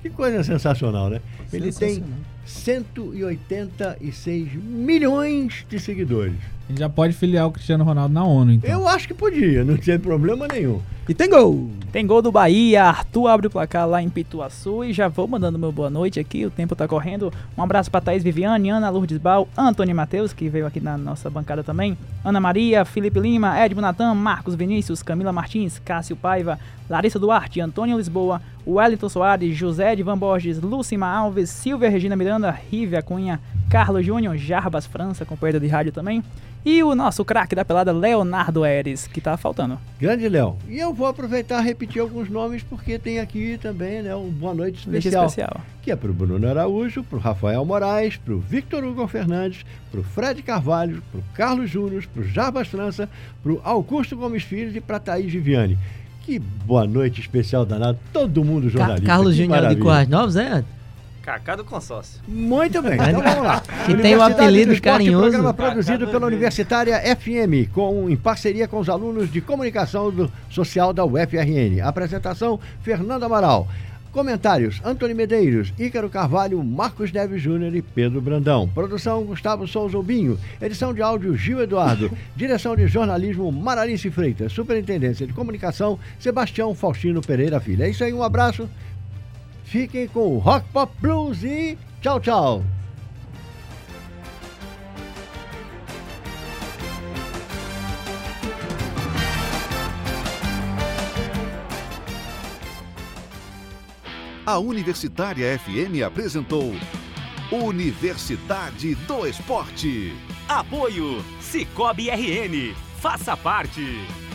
Que coisa sensacional, né? Ele tem 186 milhões de seguidores. Ele já pode filiar o Cristiano Ronaldo na ONU, então. Eu acho que podia, não tinha problema nenhum. E tem gol! Tem gol do Bahia, Arthur abre o placar lá em Pituaçu e já vou mandando meu boa noite aqui, o tempo tá correndo. Um abraço pra Thaís Viviane, Ana Lourdes Bal, Antônio Matheus, que veio aqui na nossa bancada também, Ana Maria, Felipe Lima, Edmo Natan, Marcos Vinícius, Camila Martins, Cássio Paiva, Larissa Duarte, Antônio Lisboa, Wellington Soares, José Edvan Borges, Lucima Alves, Silvia Regina Miranda, Rívia Cunha, Carlos Júnior, Jarbas França, companheiro de rádio também. E o nosso craque da pelada, Leonardo Eres, que tá faltando. Grande Léo. E eu vou aproveitar e repetir alguns nomes, porque tem aqui também, né, um boa noite especial. Que é pro Bruno Araújo, pro Rafael Moraes, pro Victor Hugo Fernandes, pro Fred Carvalho, pro Carlos Júnior, pro Jarbas França, pro Augusto Gomes Filho e pra Thaís Viviane. Que boa noite especial danado. Todo mundo jornalista. Carlos Júnior de Corrais Novos, né? Cacá do consórcio. Muito bem, então vamos lá. Que tem o apelido carinhoso. É um programa produzido pela Universitária FM, em parceria com os alunos de comunicação social da UFRN. Apresentação, Fernando Amaral. Comentários, Antônio Medeiros, Ícaro Carvalho, Marcos Neves Júnior e Pedro Brandão. Produção, Gustavo Souza Binho. Edição de áudio, Gil Eduardo. Direção de jornalismo, Maralice Freitas. Superintendência de comunicação, Sebastião Faustino Pereira Filho. É isso aí, um abraço. Fiquem com o Rock Pop Blues e tchau, tchau. A Universitária FM apresentou Universidade do Esporte. Apoio Sicoob RN. Faça parte.